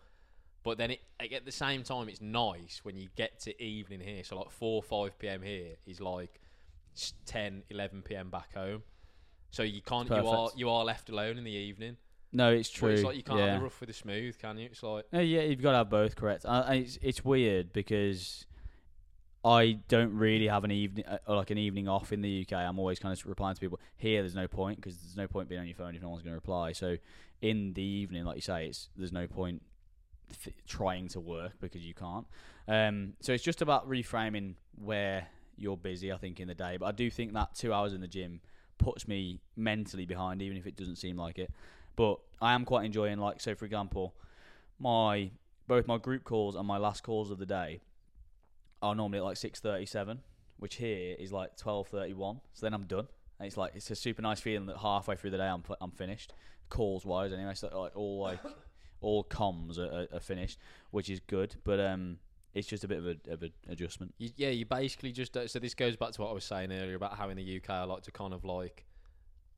But then it, at the same time, it's nice when you get to evening here. So like four, five p.m. here is like ten, eleven p.m. back home. So you can't, you are you are left alone in the evening. No, it's true. But it's like you can't yeah. have the rough with the smooth, can you? It's like... Uh, yeah, you've got to have both, correct. Uh, it's, it's weird because I don't really have an evening, uh, like an evening off in the U K. I'm always kind of replying to people. Here, there's no point because there's no point being on your phone if no one's going to reply. So in the evening, like you say, it's there's no point th- trying to work because you can't. Um, so it's just about reframing where you're busy, I think, in the day. But I do think that two hours in the gym puts me mentally behind, even if it doesn't seem like it. But I am quite enjoying, like, so for example, my both my group calls and my last calls of the day are normally at like six thirty-seven, which here is like twelve thirty-one. So then I'm done, and it's like it's a super nice feeling that halfway through the day I'm I'm finished, calls wise anyway. So like all like all comms are, are, are finished, which is good. But um. It's just a bit of, a, of an adjustment. You, yeah, you basically just... So this goes back to what I was saying earlier about how in the U K I like to kind of like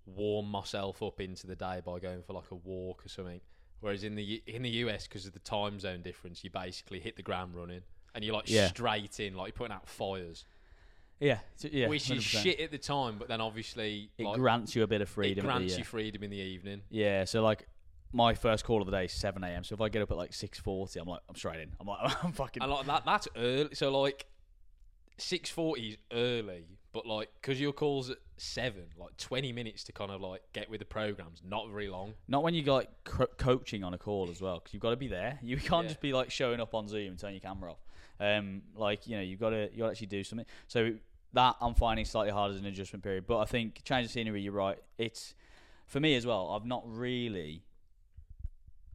warm myself up into the day by going for like a walk or something. Whereas in the in the U S, because of the time zone difference, you basically hit the ground running and you're like yeah. straight in, like you're putting out fires. Yeah, yeah, which one hundred percent. Is shit at the time, but then obviously... It like, grants you a bit of freedom. It grants the, you freedom in the evening. Yeah, so like... My first call of the day is seven a.m. So if I get up at like six forty, I'm like, I'm straight in. I'm like, I'm fucking... And like that, that's early. So like, six forty is early, but like, because your call's at seven, like twenty minutes to kind of like get with the program's not very long. Not when you got like co- coaching on a call as well, because you've got to be there. You can't yeah. just be like showing up on Zoom and turn your camera off. Um, Like, you know, you've got to you actually do something. So that I'm finding slightly hard as an adjustment period. But I think change of scenery, you're right. It's, for me as well, I've not really...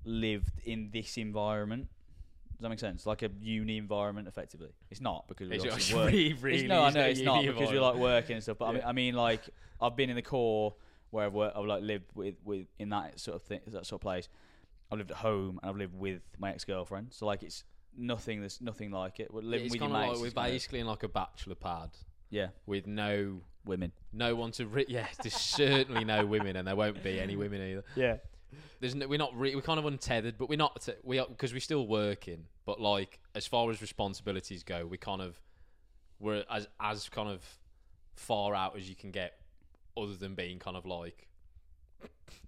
lived in this environment. Does that make sense? Like a uni environment, effectively. It's not because we it's work. Really, really it's, no, I know it's not because you're like working and stuff. But yeah. I mean, I mean, like I've been in the core where I've worked. I've like lived with, with in that sort of thing, that sort of place. I've lived at home and I've lived with my ex girlfriend. So like, it's nothing. There's nothing like it. We're living it's with your mates. Like we're basically in like a bachelor pad. Yeah, with no women, no one to. Re- yeah, there's certainly no women, and there won't be any women either. Yeah. There's no, we're not re- we're kind of untethered, but we're not t- we are because we're still working. But like as far as responsibilities go, we kind of we're as as kind of far out as you can get, other than being kind of like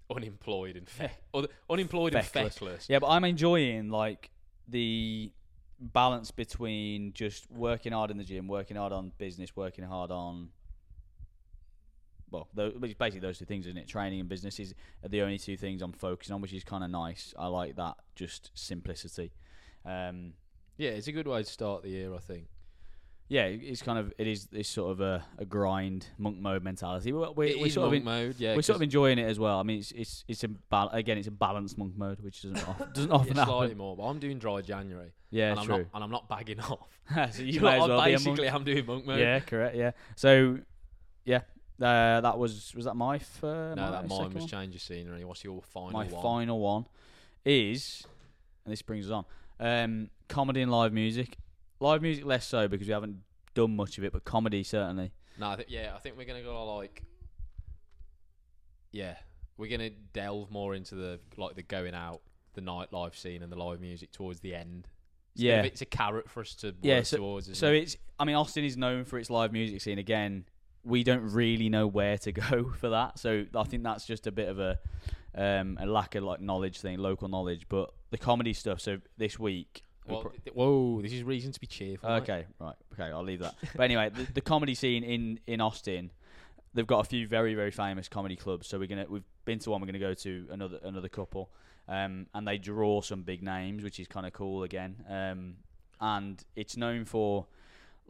unemployed and fe- other, unemployed feckless. and feckless. Yeah, but I'm enjoying like the balance between just working hard in the gym, working hard on business, working hard on. Well, it's basically those two things, isn't it? Training and business is are the only two things I'm focusing on, which is kind of nice. I like that, just simplicity. Um, yeah, it's a good way to start the year, I think. Yeah, it's kind of it is it's sort of a, a grind monk mode mentality. We're, we're, it we're is sort monk of in, mode, yeah. We're sort of enjoying it as well. I mean, it's it's it's a ba- again, it's a balanced monk mode, which doesn't off, doesn't often happen. Slightly more, but I'm doing dry January. Yeah, and true. I'm not, and I'm not bagging off. so you so might as well basically, be a monk. I'm doing monk mode. Yeah, correct. Yeah, so yeah. Uh, that was was that my first? No, my that mine was one? Change of scenery. What's your final my one? My final one is, and this brings us on, um, comedy and live music. Live music less so because we haven't done much of it, but comedy certainly. No, I th- yeah, I think we're gonna go like, yeah, we're gonna delve more into the like the going out, the nightlife scene, and the live music towards the end. So yeah, it's a carrot for us to work yeah, so, towards. So it? it's, I mean, Austin is known for its live music scene again. We don't really know where to go for that, so I think that's just a bit of a um, a lack of like knowledge thing, local knowledge. But the comedy stuff. So this week, well, pro- whoa, this is reason to be cheerful. Okay, right, right okay, I'll leave that. But anyway, the, the comedy scene in, in Austin, they've got a few very very famous comedy clubs. So we're gonna we've been to one. We're gonna go to another another couple, um, and they draw some big names, which is kind of cool again. Um, and it's known for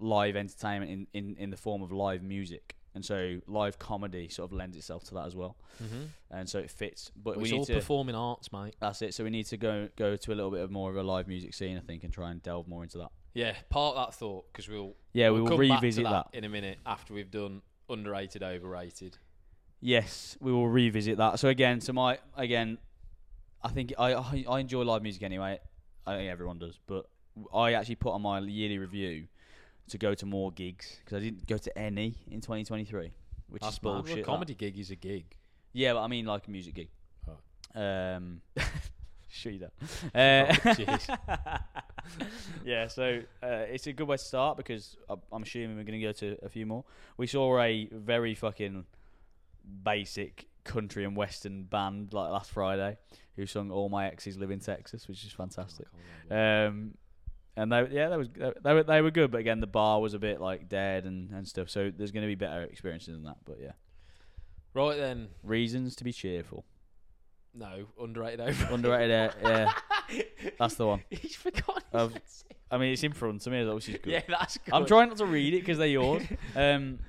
live entertainment in, in, in the form of live music, and so live comedy sort of lends itself to that as well, mm-hmm. and so it fits. But well, we it's need all to, performing arts, mate. That's it. So we need to go go to a little bit of more of a live music scene, I think, and try and delve more into that. Yeah, part of that thought because we'll yeah we'll, we'll revisit that, that in a minute after we've done underrated, overrated. Yes, we will revisit that. So again, so my again, I think I I, I enjoy live music anyway. I think everyone does, but I actually put on my yearly review to go to more gigs because I didn't go to any in twenty twenty-three, which That's is bullshit. A comedy that. gig is a gig. Yeah, but I mean like a music gig. Oh. Um, shoot you that. Uh, oh, geez. yeah, so uh, it's a good way to start because I, I'm assuming we're going to go to a few more. We saw a very fucking basic country and western band like last Friday who sung All My Exes Live in Texas, which is fantastic. Oh, um, and they yeah, that was they were they were good, but again the bar was a bit like dead and, and stuff. So there's going to be better experiences than that, but yeah. Right then, reasons to be cheerful. No, underrated over. Underrated, uh, yeah. That's the one. He's forgotten. Um, I mean, it's in front of me, which is good. Yeah, that's good. I'm trying not to read it because they're yours. Um,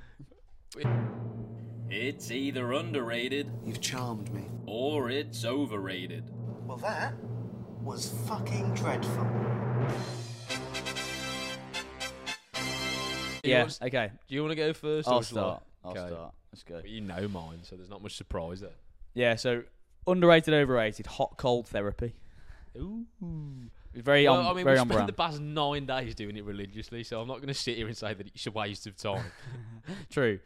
it's either underrated. You've charmed me. Or it's overrated. Well, that was fucking dreadful. Yeah, okay. Do you want to go first? I'll start. I'll okay. start. Let's go. But you know mine, so there's not much surprise there. Yeah, so... Underrated, overrated, hot, cold therapy. Ooh. Very well, on, I mean, very we spent the past nine days doing it religiously, so I'm not going to sit here and say that it's a waste of time. True.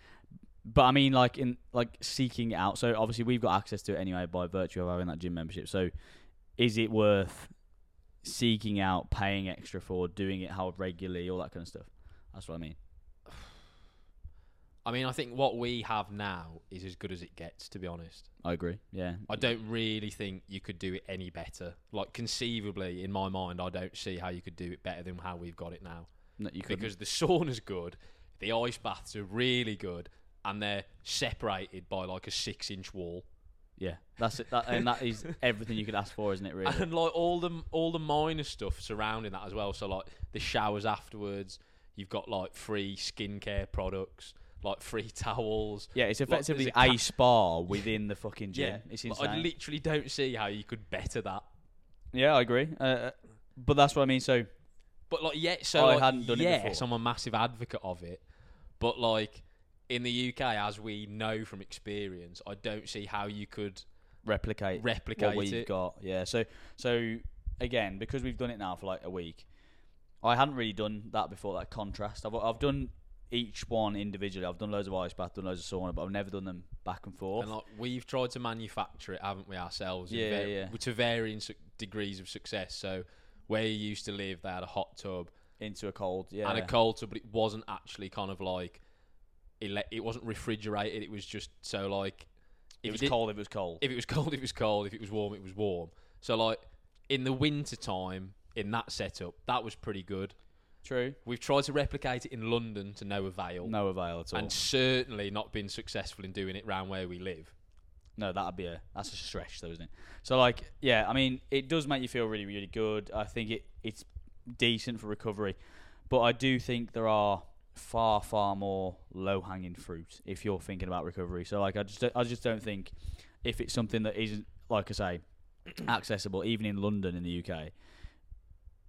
But I mean, like, in like seeking out. So obviously we've got access to it anyway by virtue of having that gym membership. So is it worth seeking out, paying extra for, doing it how regularly, all that kind of stuff? That's what I mean. I mean, I think what we have now is as good as it gets, to be honest. I agree, yeah. I don't really think you could do it any better. Like, conceivably, in my mind, I don't see how you could do it better than how we've got it now. No, you couldn't. Because the sauna's good, the ice baths are really good, and they're separated by, like, a six-inch wall. Yeah, that's it. That, and that is everything you could ask for, isn't it, really? And, like, all the, all the minor stuff surrounding that as well. So, like, the showers afterwards, you've got, like, free skincare products... Like free towels. Yeah, it's effectively like, a, a spa within the fucking gym. Yeah, it's insane. Like, I literally don't see how you could better that. Yeah, I agree. Uh, but that's what I mean. So, but like, yeah, so I like, hadn't done yes, it before. I'm a massive advocate of it. But like in the U K, as we know from experience, I don't see how you could replicate replicate what we've it. got. Yeah. So, so again, because we've done it now for like a week, I hadn't really done that before. That contrast. I've I've done. Each one individually. I've done loads of ice bath, done loads of sauna, but I've never done them back and forth. And like we've tried to manufacture it, haven't we, ourselves? Yeah, var- yeah. To varying su- degrees of success. So where you used to live, they had a hot tub into a cold, yeah, and a cold tub, but it wasn't actually kind of like ele- it wasn't refrigerated. It was just so like if it was it, cold. If it was cold. If it was cold, it was cold. If it was warm, it was warm. So like in the winter time, in that setup, that was pretty good. True. We've tried to replicate it in London to no avail. No avail at all. And certainly not been successful in doing it round where we live. No, that'd be a that's a stretch though, isn't it? So like, yeah, I mean, it does make you feel really, really good. I think it it's decent for recovery. But I do think there are far, far more low-hanging fruit if you're thinking about recovery. So like, I just I just don't think if it's something that isn't, like I say, accessible, even in London in the U K.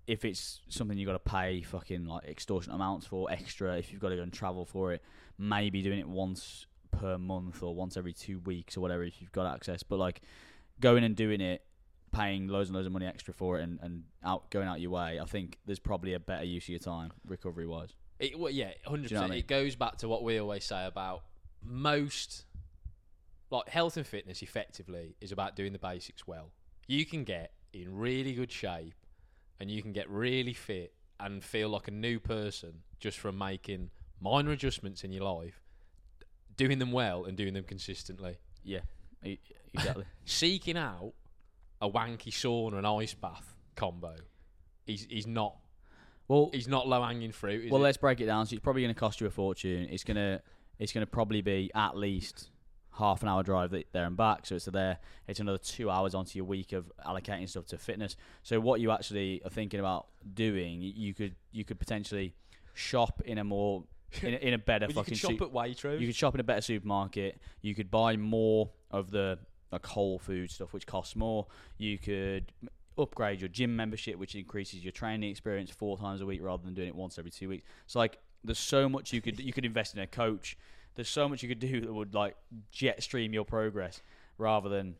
If it's something you got to pay fucking like extortionate amounts for extra, if you've got to go and travel for it, maybe doing it once per month or once every two weeks or whatever if you've got access. But like going and doing it, paying loads and loads of money extra for it and, and out going out your way, I think there's probably a better use of your time recovery-wise. It, well, yeah, one hundred percent. You know what I mean? It goes back to what we always say about most... Like health and fitness effectively is about doing the basics well. You can get in really good shape and you can get really fit and feel like a new person just from making minor adjustments in your life, doing them well and doing them consistently. Yeah, exactly. Seeking out a wanky sauna and ice bath combo is is not well. It's not low hanging fruit. Is well, it? Let's break it down. So it's probably going to cost you a fortune. It's gonna it's gonna probably be at least half an hour drive there and back, so it's there. It's another two hours onto your week of allocating stuff to fitness. So what you actually are thinking about doing, you could you could potentially shop in a more in a, in a better well, fucking. You could shop su- at Waitrose. You could shop in a better supermarket. You could buy more of the like Whole Foods stuff, which costs more. You could upgrade your gym membership, which increases your training experience four times a week rather than doing it once every two weeks. So like, there's so much you could you could invest in a coach. there's so much you could do that would like jet stream your progress rather than,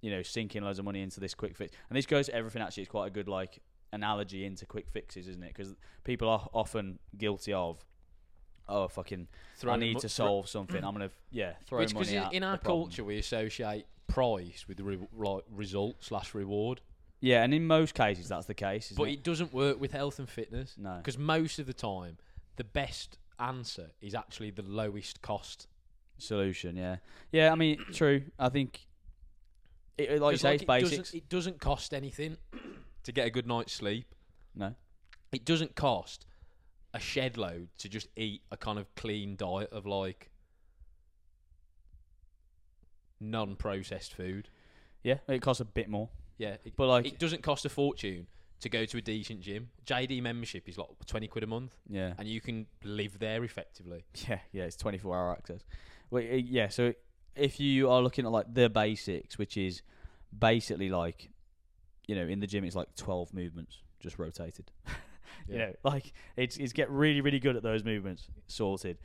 you know, sinking loads of money into this quick fix. And this goes to everything, actually. It's quite a good like analogy into quick fixes, isn't it? Because people are often guilty of, oh, fucking, throw I need mu- to solve something. I'm going to, yeah, throw Which, money at Which, in our culture, we associate price with re- like result slash reward. Yeah, and in most cases, that's the case, isn't But it? it doesn't work with health and fitness. No. Because most of the time, the best answer is actually the lowest cost solution, yeah. Yeah, I mean, true. I think, it, like you say, like it's it basics. Doesn't, it doesn't cost anything to get a good night's sleep. No. It doesn't cost a shed load to just eat a kind of clean diet of like non-processed food. Yeah, it costs a bit more. Yeah, it, but like, it doesn't cost a fortune to go to a decent gym. J D membership is like twenty quid a month. Yeah, and you can live there effectively. Yeah, yeah, it's twenty-four hour access. Well, yeah, so if you are looking at like the basics, which is basically like, you know, in the gym it's like twelve movements just rotated. Yeah. You know, like it's it's get really really good at those movements sorted.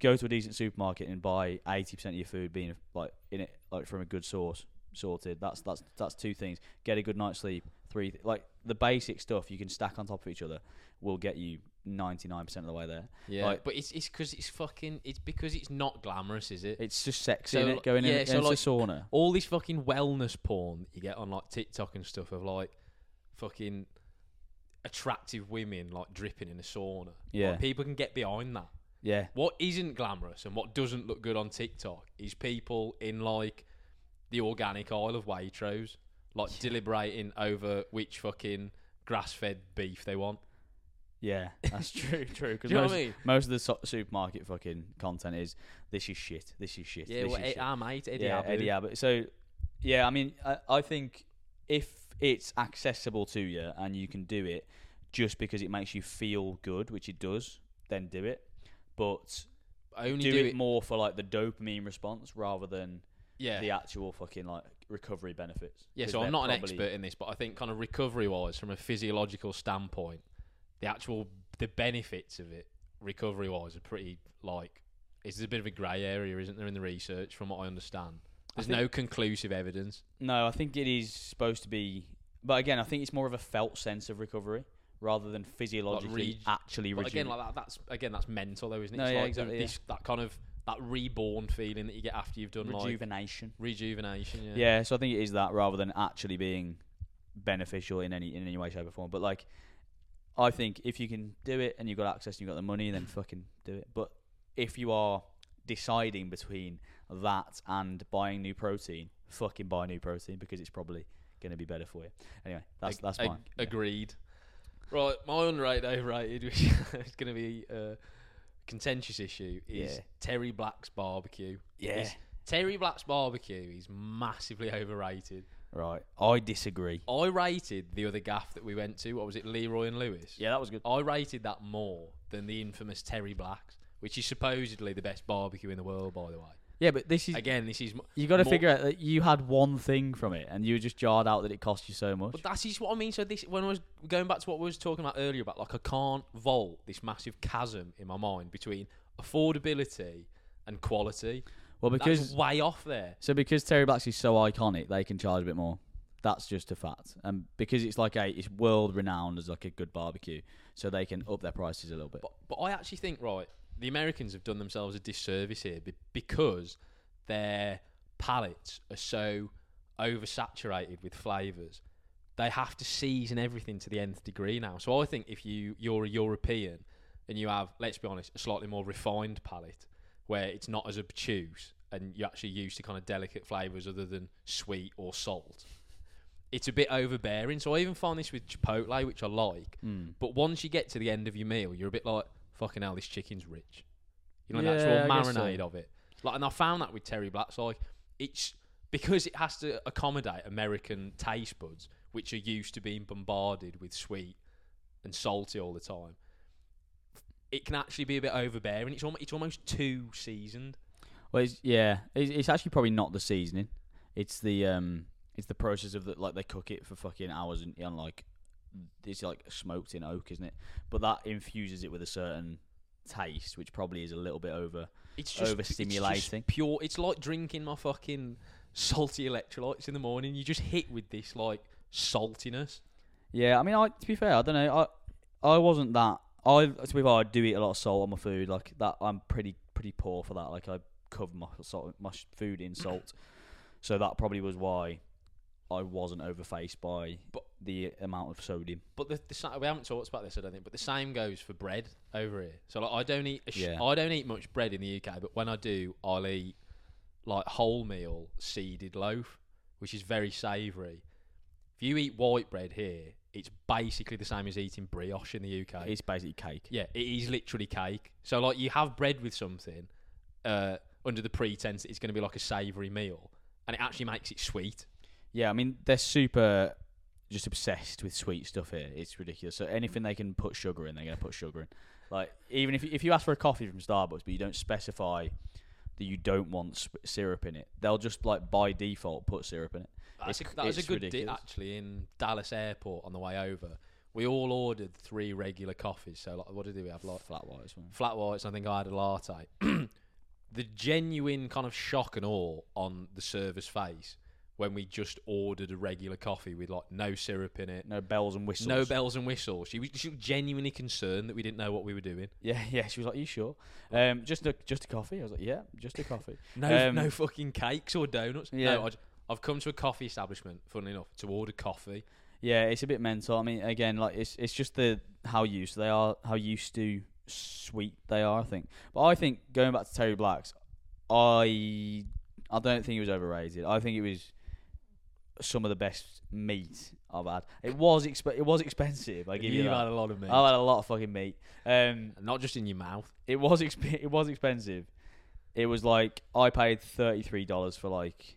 Go to a decent supermarket and buy eighty percent of your food being like in it like from a good source. Sorted. That's that's that's two things. Get a good night's sleep. Three th- like the basic stuff you can stack on top of each other will get you ninety-nine percent of the way there. Yeah, like, but it's it's because it's fucking it's because it's not glamorous, is it? It's just sexy, so, isn't it? Going yeah, in so like, a sauna. All this fucking wellness porn that you get on like TikTok and stuff of like fucking attractive women like dripping in a sauna. Yeah, like, people can get behind that. Yeah, what isn't glamorous and what doesn't look good on TikTok is people in like the organic aisle of Waitrose, like yeah. deliberating over which fucking grass-fed beef they want. Yeah, that's true, true. Because most, I mean? most of the so- supermarket fucking content is, this is shit, this is shit, yeah, this well, is it, shit. Yeah, mate, Eddie yeah, Abbott. Eddie Abbott. So, yeah, I mean, I, I think if it's accessible to you and you can do it just because it makes you feel good, which it does, then do it. But only do, do it, it more for like the dopamine response rather than... Yeah, the actual fucking like recovery benefits. Yeah, so I'm not an expert in this, but I think kind of recovery-wise, from a physiological standpoint, the actual the benefits of it, recovery-wise, are pretty like it's a bit of a grey area, isn't there? In the research, from what I understand, there's no conclusive evidence. No, I think it is supposed to be, but again, I think it's more of a felt sense of recovery rather than physiologically like re- actually. But again, like that, that's again that's mental, though, isn't it? No, it's yeah, like exactly, this, yeah. that kind of. That reborn feeling that you get after you've done rejuvenation. Like rejuvenation. Rejuvenation, yeah. Yeah, so I think it is that rather than actually being beneficial in any in any way, shape or form. But like, I think if you can do it and you've got access and you've got the money, then fucking do it. But if you are deciding between that and buying new protein, fucking buy new protein because it's probably going to be better for you. Anyway, that's, ag- that's ag- mine. Agreed. Yeah. Right, my underrated, overrated, which is going to be... Uh, contentious issue is yeah. Terry Black's barbecue. Yeah, His, Terry Black's barbecue is massively overrated. Right, I disagree. I rated the other gaff that we went to. What was it, Leroy and Lewis? Yeah, that was good. I rated that more than the infamous Terry Black's, which is supposedly the best barbecue in the world, by the way. Yeah, but this is again, this is you got to figure out that you had one thing from it, and you were just jarred out that it cost you so much. But that's just what I mean. So this, when I was going back to what we was talking about earlier about, like, I can't vault this massive chasm in my mind between affordability and quality. Well, because that's way off there. So because Terry Black's is so iconic, they can charge a bit more. That's just a fact, and because it's like a it's world renowned as like a good barbecue, so they can up their prices a little bit. But, but I actually think right. the Americans have done themselves a disservice here because their palates are so oversaturated with flavours. They have to season everything to the nth degree now. So I think if you, you're a European and you have, let's be honest, a slightly more refined palate where it's not as obtuse and you're actually used to kind of delicate flavours other than sweet or salt, it's a bit overbearing. So I even find this with Chipotle, which I like. Mm. But once you get to the end of your meal, you're a bit like, fucking hell, this chicken's rich. You know, yeah, the actual marinade so. of it. Like, and I found that with Terry Black's. Like, it's because it has to accommodate American taste buds, which are used to being bombarded with sweet and salty all the time. It can actually be a bit overbearing. It's almost, it's almost too seasoned. Well, it's, yeah, it's, it's actually probably not the seasoning. It's the um, it's the process of the, like they cook it for fucking hours and, and like. It's like smoked in oak, isn't it? But that infuses it with a certain taste, which probably is a little bit over It's just overstimulating. It's just pure. It's like drinking my fucking salty electrolytes in the morning. You just hit with this like saltiness. Yeah, I mean, I to be fair, I don't know. I I wasn't that. I to be fair, I do eat a lot of salt on my food. Like that, I'm pretty pretty poor for that. Like I cover my salt, my food in salt, so that probably was why I wasn't overfaced by but, the amount of sodium. But the, the we haven't talked about this, I don't think. But the same goes for bread over here. So like, I don't eat a sh- yeah. I don't eat much bread in the U K, but when I do, I'll eat like wholemeal seeded loaf, which is very savoury. If you eat white bread here, it's basically the same as eating brioche in the U K. It's basically cake. Yeah, it is literally cake. So like you have bread with something uh, under the pretense that it's going to be like a savoury meal, and it actually makes it sweet. Yeah, I mean, they're super just obsessed with sweet stuff here. It's ridiculous. So anything they can put sugar in, they're going to put sugar in. Like, even if, if you ask for a coffee from Starbucks, but you don't specify that you don't want sp- syrup in it, they'll just, like, by default put syrup in it. That's it's, a, that it's was a good deal, actually, in Dallas Airport on the way over. We all ordered three regular coffees. So, like, what did we have? Like, flat whites. Flat whites. I think I had a latte. The genuine kind of shock and awe on the server's face when we just ordered a regular coffee with like no syrup in it, no bells and whistles, no bells and whistles. She was, she was genuinely concerned that we didn't know what we were doing. Yeah, yeah. She was like, "You sure? Um, just a just a coffee?" I was like, "Yeah, just a coffee." no, um, no fucking cakes or donuts. Yeah. No, I, I've come to a coffee establishment, funnily enough, to order coffee. Yeah, it's a bit mental. I mean, again, like it's it's just the how used they are, how used to sweet they are. I think, but I think going back to Terry Black's, I I don't think it was overrated. I think it was some of the best meat I've had. It was exp- it was expensive. I give you, you that. You've had a lot of meat. I've had a lot of fucking meat. Um, Not just in your mouth. It was exp- it was expensive. It was like I paid thirty-three dollars for like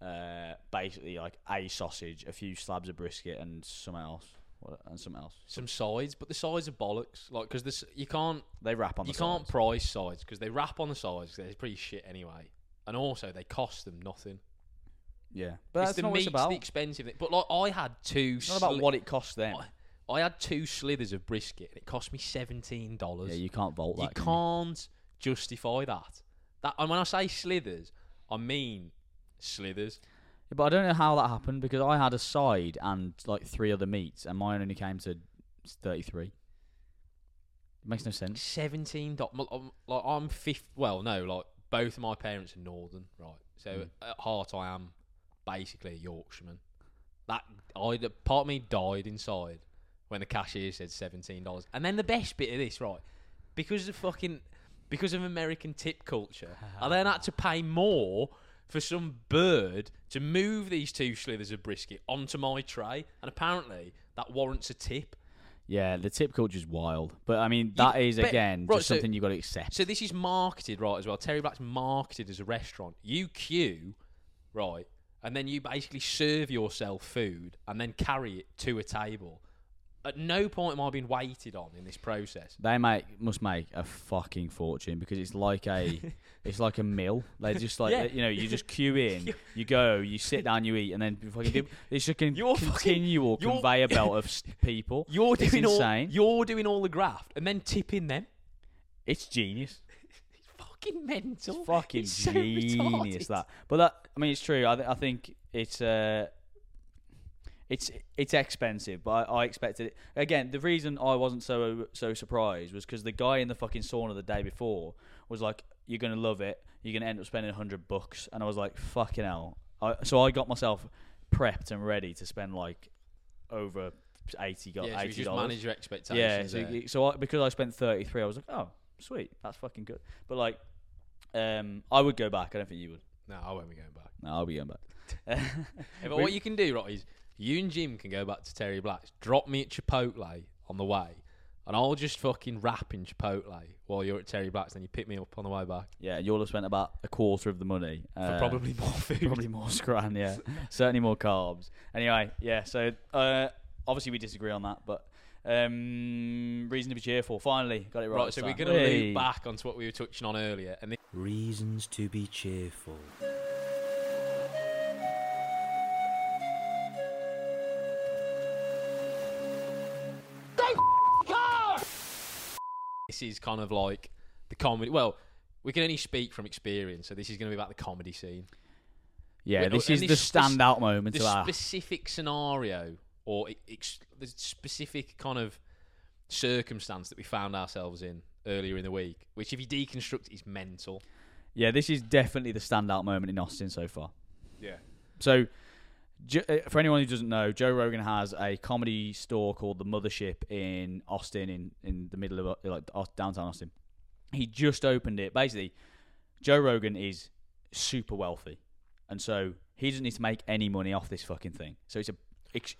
uh, basically like a sausage, a few slabs of brisket, and something else. What, and something else. Some sides, but the sides are bollocks. Like because you can't they wrap on. You the can't sides. price sides because they wrap on the sides. They're pretty shit anyway, and also they cost them nothing. Yeah, but it's that's the not meat's about. the expensive thing. But like, I had two. It's not sli- about what it cost them. I, I had two slithers of brisket, and it cost me seventeen dollars. Yeah, you can't vault that. You can can't you? justify that. That, and when I say slithers, I mean slithers. Yeah, but I don't know how that happened because I had a side and like three other meats, and mine only came to thirty-three. It makes no sense. Seventeen dollars. Like I'm fifth. Well, no, like both of my parents are northern, right? So mm. at heart, I am basically a Yorkshireman. That I part of me died inside when the cashier said seventeen dollars. And then the best bit of this, right, because of fucking because of American tip culture, I then had to pay more for some bird to move these two slithers of brisket onto my tray, and apparently that warrants a tip. Yeah, the tip culture is wild, but I mean that you, is but, again right, just so, something you've got to accept. So this is marketed right as well. Terry Black's marketed as a restaurant. You queue, right, and then you basically serve yourself food and then carry it to a table. At no point am I being waited on in this process. They make must make a fucking fortune because it's like a it's like a mill. They just like yeah. they, you know you just queue in, you go, you sit down, you eat, and then fucking do, it's just a you're continual fucking, conveyor belt of people. You're it's doing insane. all you're doing all the graft and then tipping them. It's genius. Fucking mental, it's fucking it's so genius retarded. That, but that I mean, it's true. I, th- I think it's uh, it's it's expensive, but I, I expected it. Again, the reason I wasn't so so surprised was because the guy in the fucking sauna the day before was like, "You're gonna love it. You're gonna end up spending a hundred bucks," and I was like, "Fucking hell!" I, so I got myself prepped and ready to spend like over eighty. Got yeah, so eighty dollars. You just manage your expectations. Yeah, so, so I, because I spent thirty three, I was like, "Oh, sweet, that's fucking good." But like. Um, I would go back. I don't think you would. No, I won't be going back. No, I'll be going back. Yeah, but what you can do, right, is you and Jim can go back to Terry Black's, drop me at Chipotle on the way, and I'll just fucking rap in Chipotle while you're at Terry Black's, then you pick me up on the way back. Yeah, you'll have spent about a quarter of the money. For uh, probably more food. Probably more scran, yeah. Certainly more carbs. Anyway, yeah, so uh, obviously we disagree on that, but... Um, reason to be cheerful. Finally, got it right. Right, so we're going to hey. move back onto what we were touching on earlier. And this- Reasons to be cheerful. This is kind of like the comedy. Well, we can only speak from experience, so this is going to be about the comedy scene. Yeah, we, this is this the standout sp- moment. The specific scenario or ex- the specific kind of circumstance that we found ourselves in earlier in the week, which if you deconstruct is mental. Yeah, this is definitely the standout moment in Austin so far. Yeah. So, for anyone who doesn't know, Joe Rogan has a comedy store called The Mothership in Austin, in, in the middle of like downtown Austin. He just opened it. Basically, Joe Rogan is super wealthy, and so he doesn't need to make any money off this fucking thing. So it's a,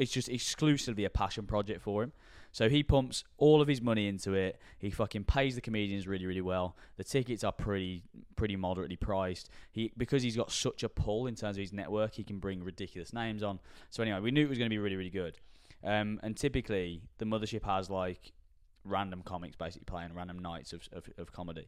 it's just exclusively a passion project for him. So he pumps all of his money into it. He fucking pays the comedians really, really well. The tickets are pretty, pretty moderately priced. He because he's got such a pull in terms of his network, he can bring ridiculous names on. So anyway, we knew it was going to be really, really good. Um, and typically, the Mothership has like random comics basically playing random nights of of, of comedy.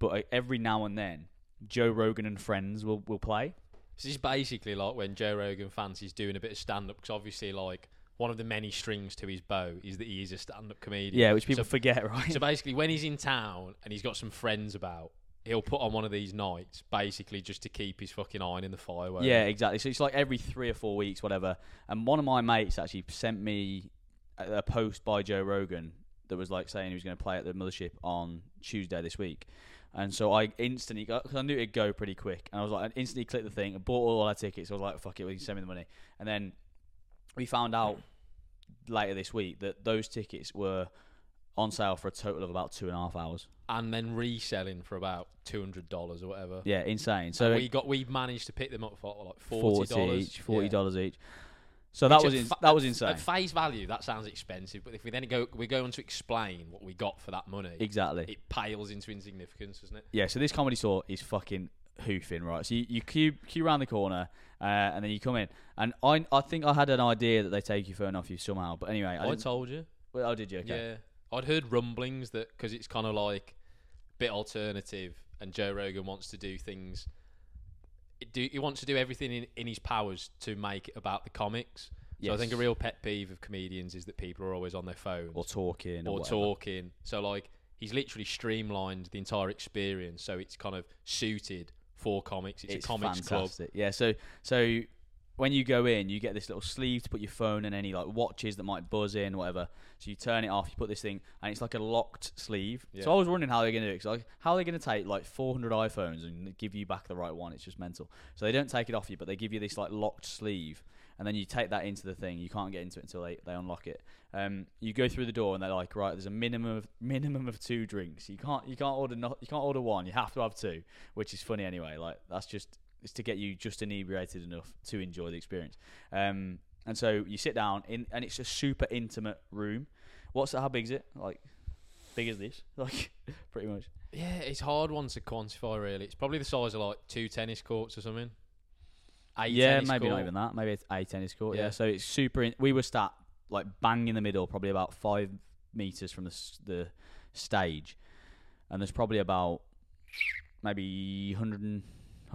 But uh, every now and then, Joe Rogan and friends will, will play. This is basically like when Joe Rogan fancies doing a bit of stand-up, because obviously, like, one of the many strings to his bow is that he is a stand-up comedian. Yeah, which people so, forget, right? So basically, when he's in town and he's got some friends about, he'll put on one of these nights, basically just to keep his fucking iron in the fire. Yeah, he? exactly. So it's like every three or four weeks, whatever. And one of my mates actually sent me a, a post by Joe Rogan that was like saying he was going to play at the Mothership on Tuesday this week. And so I instantly, because I knew it'd go pretty quick, and I was like, I instantly clicked the thing, and bought all our tickets. I was like, fuck it, we can send me the money. And then we found out later this week that those tickets were on sale for a total of about two and a half hours, and then reselling for about two hundred dollars or whatever. Yeah, insane. So and we got we managed to pick them up for like forty dollars each, forty dollars yeah. each. So that Which was ins- fa- that was insane. At face value, that sounds expensive, but if we then go, we go on to explain what we got for that money. Exactly, it pales into insignificance, doesn't it? Yeah. So this comedy store is fucking hoofing, right? So you, you queue queue around the corner, uh, and then you come in. And I I think I had an idea that they take your phone off you somehow, but anyway, I, I told you. Well, oh, did you? Okay. Yeah, I'd heard rumblings that because it's kind of like a bit alternative, and Joe Rogan wants to do things. It do, he wants to do everything in, in his powers to make it about the comics. Yes. So I think a real pet peeve of comedians is that people are always on their phones. Or talking. Or, or talking. So like he's literally streamlined the entire experience, so it's kind of suited for comics. It's, it's a comics fantastic. club. Yeah, so so when you go in, you get this little sleeve to put your phone and any like watches that might buzz in, whatever. So you turn it off, you put this thing, and it's like a locked sleeve. Yeah. So I was wondering how they're going to do it. Cause like, how are they going to take like four hundred iPhones and give you back the right one? It's just mental. So they don't take it off you, but they give you this like locked sleeve, and then you take that into the thing. You can't get into it until they, they unlock it. Um, you go through the door, and they're like, right, there's a minimum of minimum of two drinks. You can't you can't order not you can't order one. You have to have two, which is funny anyway. Like that's just. It's to get you just inebriated enough to enjoy the experience. Um, and so you sit down, in, and it's a super intimate room. What's that, how big is it? Like, big as this? Like, pretty much. Yeah, it's hard one to quantify, really. It's probably the size of, like, two tennis courts or something. Eight yeah, maybe court. Not even that. Maybe it's a tennis court, yeah. yeah. So it's super... In, we were sat, like, bang in the middle, probably about five metres from the the stage. And there's probably about maybe one hundred... one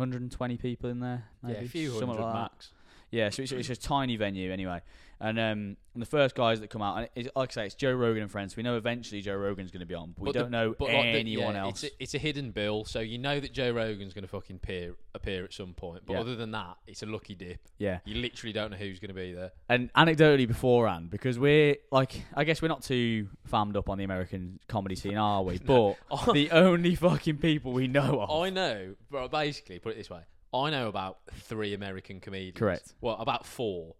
hundred twenty people in there, maybe. Yeah, a few hundred like max. That. Yeah, so it's, it's a tiny venue anyway. And um, and the first guys that come out, and it's, like I say, it's Joe Rogan and friends. We know eventually Joe Rogan's going to be on, but, but we the, don't know but anyone like the, yeah, else. It's a, it's a hidden bill, so you know that Joe Rogan's going to fucking appear, appear at some point. But yeah. Other than that, it's a lucky dip. Yeah. You literally don't know who's going to be there. And anecdotally beforehand, because we're, like, I guess we're not too fammed up on the American comedy scene, are we? no. But the only fucking people we know of. I know, but basically, put it this way, I know about three American comedians. Correct. Well, about four.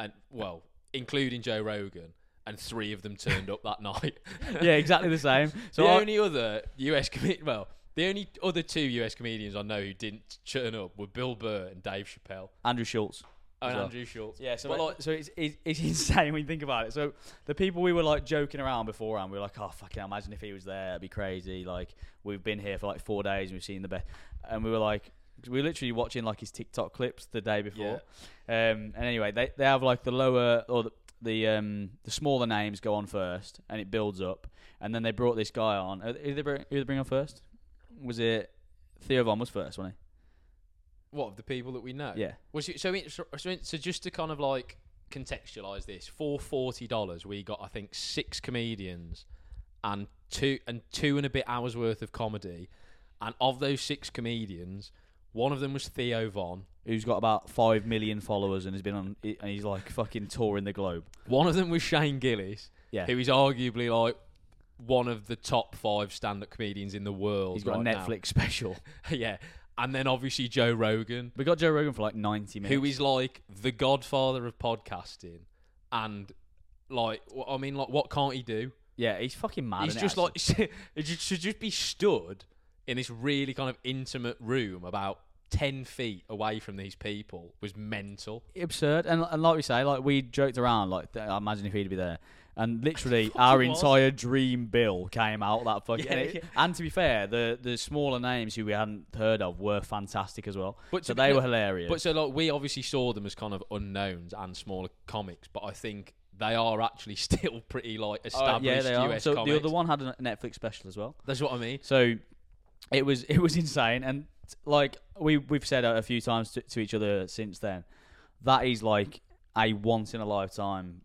And well, including Joe Rogan, and three of them turned up that night. Yeah, exactly the same. So the I, only other U S comedian, well, the only other two U S comedians I know who didn't turn up were Bill Burr and Dave Chappelle, Andrew Schultz, and well. Andrew Schultz. Yeah, so but like, so it's, it's it's insane when you think about it. So the people we were like joking around beforehand, we were like, oh fucking, imagine if he was there, it'd be crazy. Like we've been here for like four days and we've seen the best, and we were like. We were literally watching like his TikTok clips the day before, yeah. um, and anyway, they, they have like the lower or the the, um, the smaller names go on first, and it builds up, and then they brought this guy on. Who did they bring, who did they bring on first? Was it Theo Von was first, wasn't he? What of the people that we know? Yeah. Was it, so, it, so so just to kind of like contextualize this, for forty dollars we got I think six comedians and two and two and a bit hours worth of comedy. And of those six comedians, one of them was Theo Von, who's got about five million followers and has been on, and he's like fucking touring the globe. One of them was Shane Gillis, yeah, who is arguably like one of the top five stand-up comedians in the world. He's got right a Netflix now. special, yeah. And then obviously Joe Rogan. We got Joe Rogan for like ninety minutes. Who is like the godfather of podcasting, and like I mean, like what can't he do? Yeah, he's fucking mad. He's just it, like it should just be stood in this really kind of intimate room about ten feet away from these people was mental. Absurd. And, and like we say, like we joked around, like I imagine if he'd be there. And literally our entire dream bill came out that fucking... Yeah, and, yeah. and to be fair, the, the smaller names who we hadn't heard of were fantastic as well. But so they be, were hilarious. But so like we obviously saw them as kind of unknowns and smaller comics, but I think they are actually still pretty like established uh, yeah, U S so comics. The other one had a Netflix special as well. That's what I mean. So... It was it was insane, and like we we've said a few times to, to each other since then, that is like a once in a lifetime,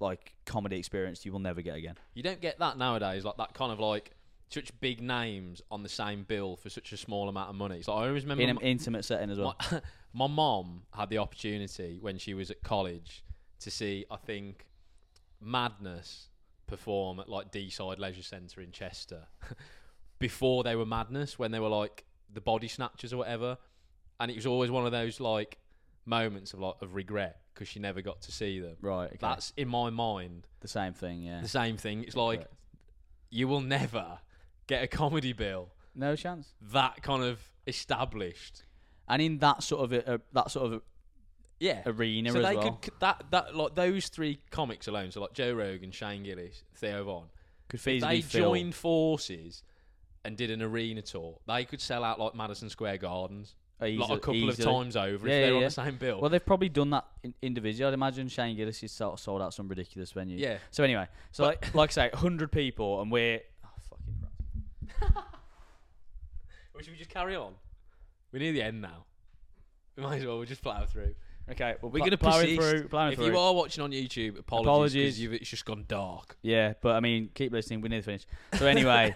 like comedy experience you will never get again. You don't get that nowadays, like that kind of like such big names on the same bill for such a small amount of money. It's like I always remember in an my, intimate setting as well. My, my mom had the opportunity when she was at college to see I think Madness perform at like Deeside Leisure Centre in Chester. Before they were Madness, when they were like the Body Snatchers or whatever, and it was always one of those like moments of like of regret because she never got to see them. Right, okay. That's in my mind the same thing. Yeah, the same thing. It's like Correct. You will never get a comedy bill. No chance. That kind of established, and in that sort of a, a, that sort of a, yeah arena. So as they well. could that that like those three comics alone. So like Joe Rogan, Shane Gillis, Theo Von could feasibly they joined forces. And did an arena tour, they could sell out like Madison Square Gardens easily, like a couple easily. of times over yeah, if they're yeah, on yeah. the same bill. Well, they've probably done that in- individually. I'd imagine Shane Gillis has sold out some ridiculous venue. Yeah. So anyway, so but, like, like I say, one hundred people and we're... Oh, fucking crap. Well, should we just carry on? We're near the end now. We might as well, we'll just plow through. Okay, well, we're pl- going to persist. Through, if through. you are watching on YouTube, apologies because it's just gone dark. Yeah, but I mean, keep listening. We're near the finish. So anyway,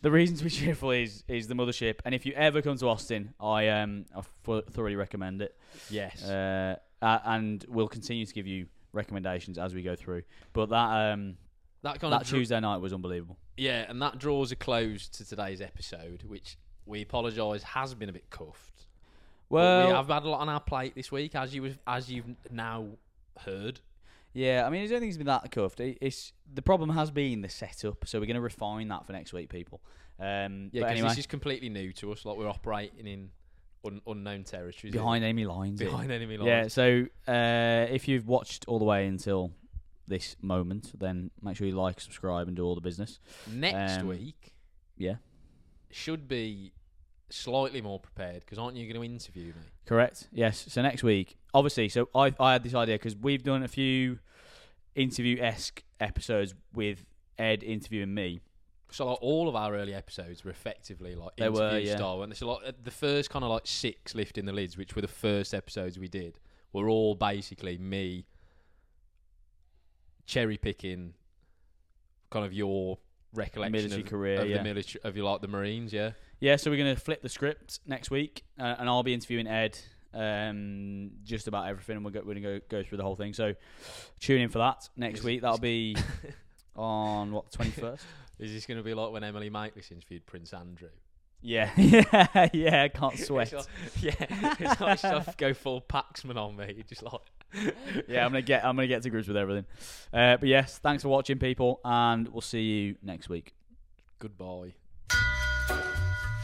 the reason to be cheerful is is the Mothership. And if you ever come to Austin, I um I f- thoroughly recommend it. Yes. Uh, uh, and we'll continue to give you recommendations as we go through. But that um that kind that of Tuesday dr- night was unbelievable. Yeah, and that draws a close to today's episode, which we apologise has been a bit cuffed. Well, we have had a lot on our plate this week, as you as you've now heard. Yeah, I mean, I don't think it's been that cuffed. It's the problem has been the setup, so we're going to refine that for next week, people. Um, yeah, because anyway. This is completely new to us. Like we're operating in un- unknown territories, behind enemy lines, behind yeah. enemy lines. Yeah. So uh, if you've watched all the way until this moment, then make sure you like, subscribe, and do all the business. Next um, week, yeah, should be. Slightly more prepared because aren't you going to interview me? Correct. Yes. So next week, obviously. So I I had this idea because we've done a few interview-esque episodes with Ed interviewing me. So like all of our early episodes were effectively like they interview were, yeah. style, weren't they? So like the first kind of like six Lifting the Lids, which were the first episodes we did, were all basically me cherry picking kind of your recollection military of, career, of yeah. the military of your like the Marines, yeah. Yeah, so we're going to flip the script next week, uh, and I'll be interviewing Ed um, just about everything, and we're, go, we're going to go, go through the whole thing. So tune in for that next is, week. That'll be on, what, twenty-first? Is this going to be like when Emily Maitlis interviewed Prince Andrew? Yeah, yeah, yeah, I can't sweat. It's like, yeah, it's like stuff go full Paxman on me, just like... yeah, I'm going to get I'm gonna get to grips with everything. Uh, but yes, thanks for watching, people, and we'll see you next week. Goodbye.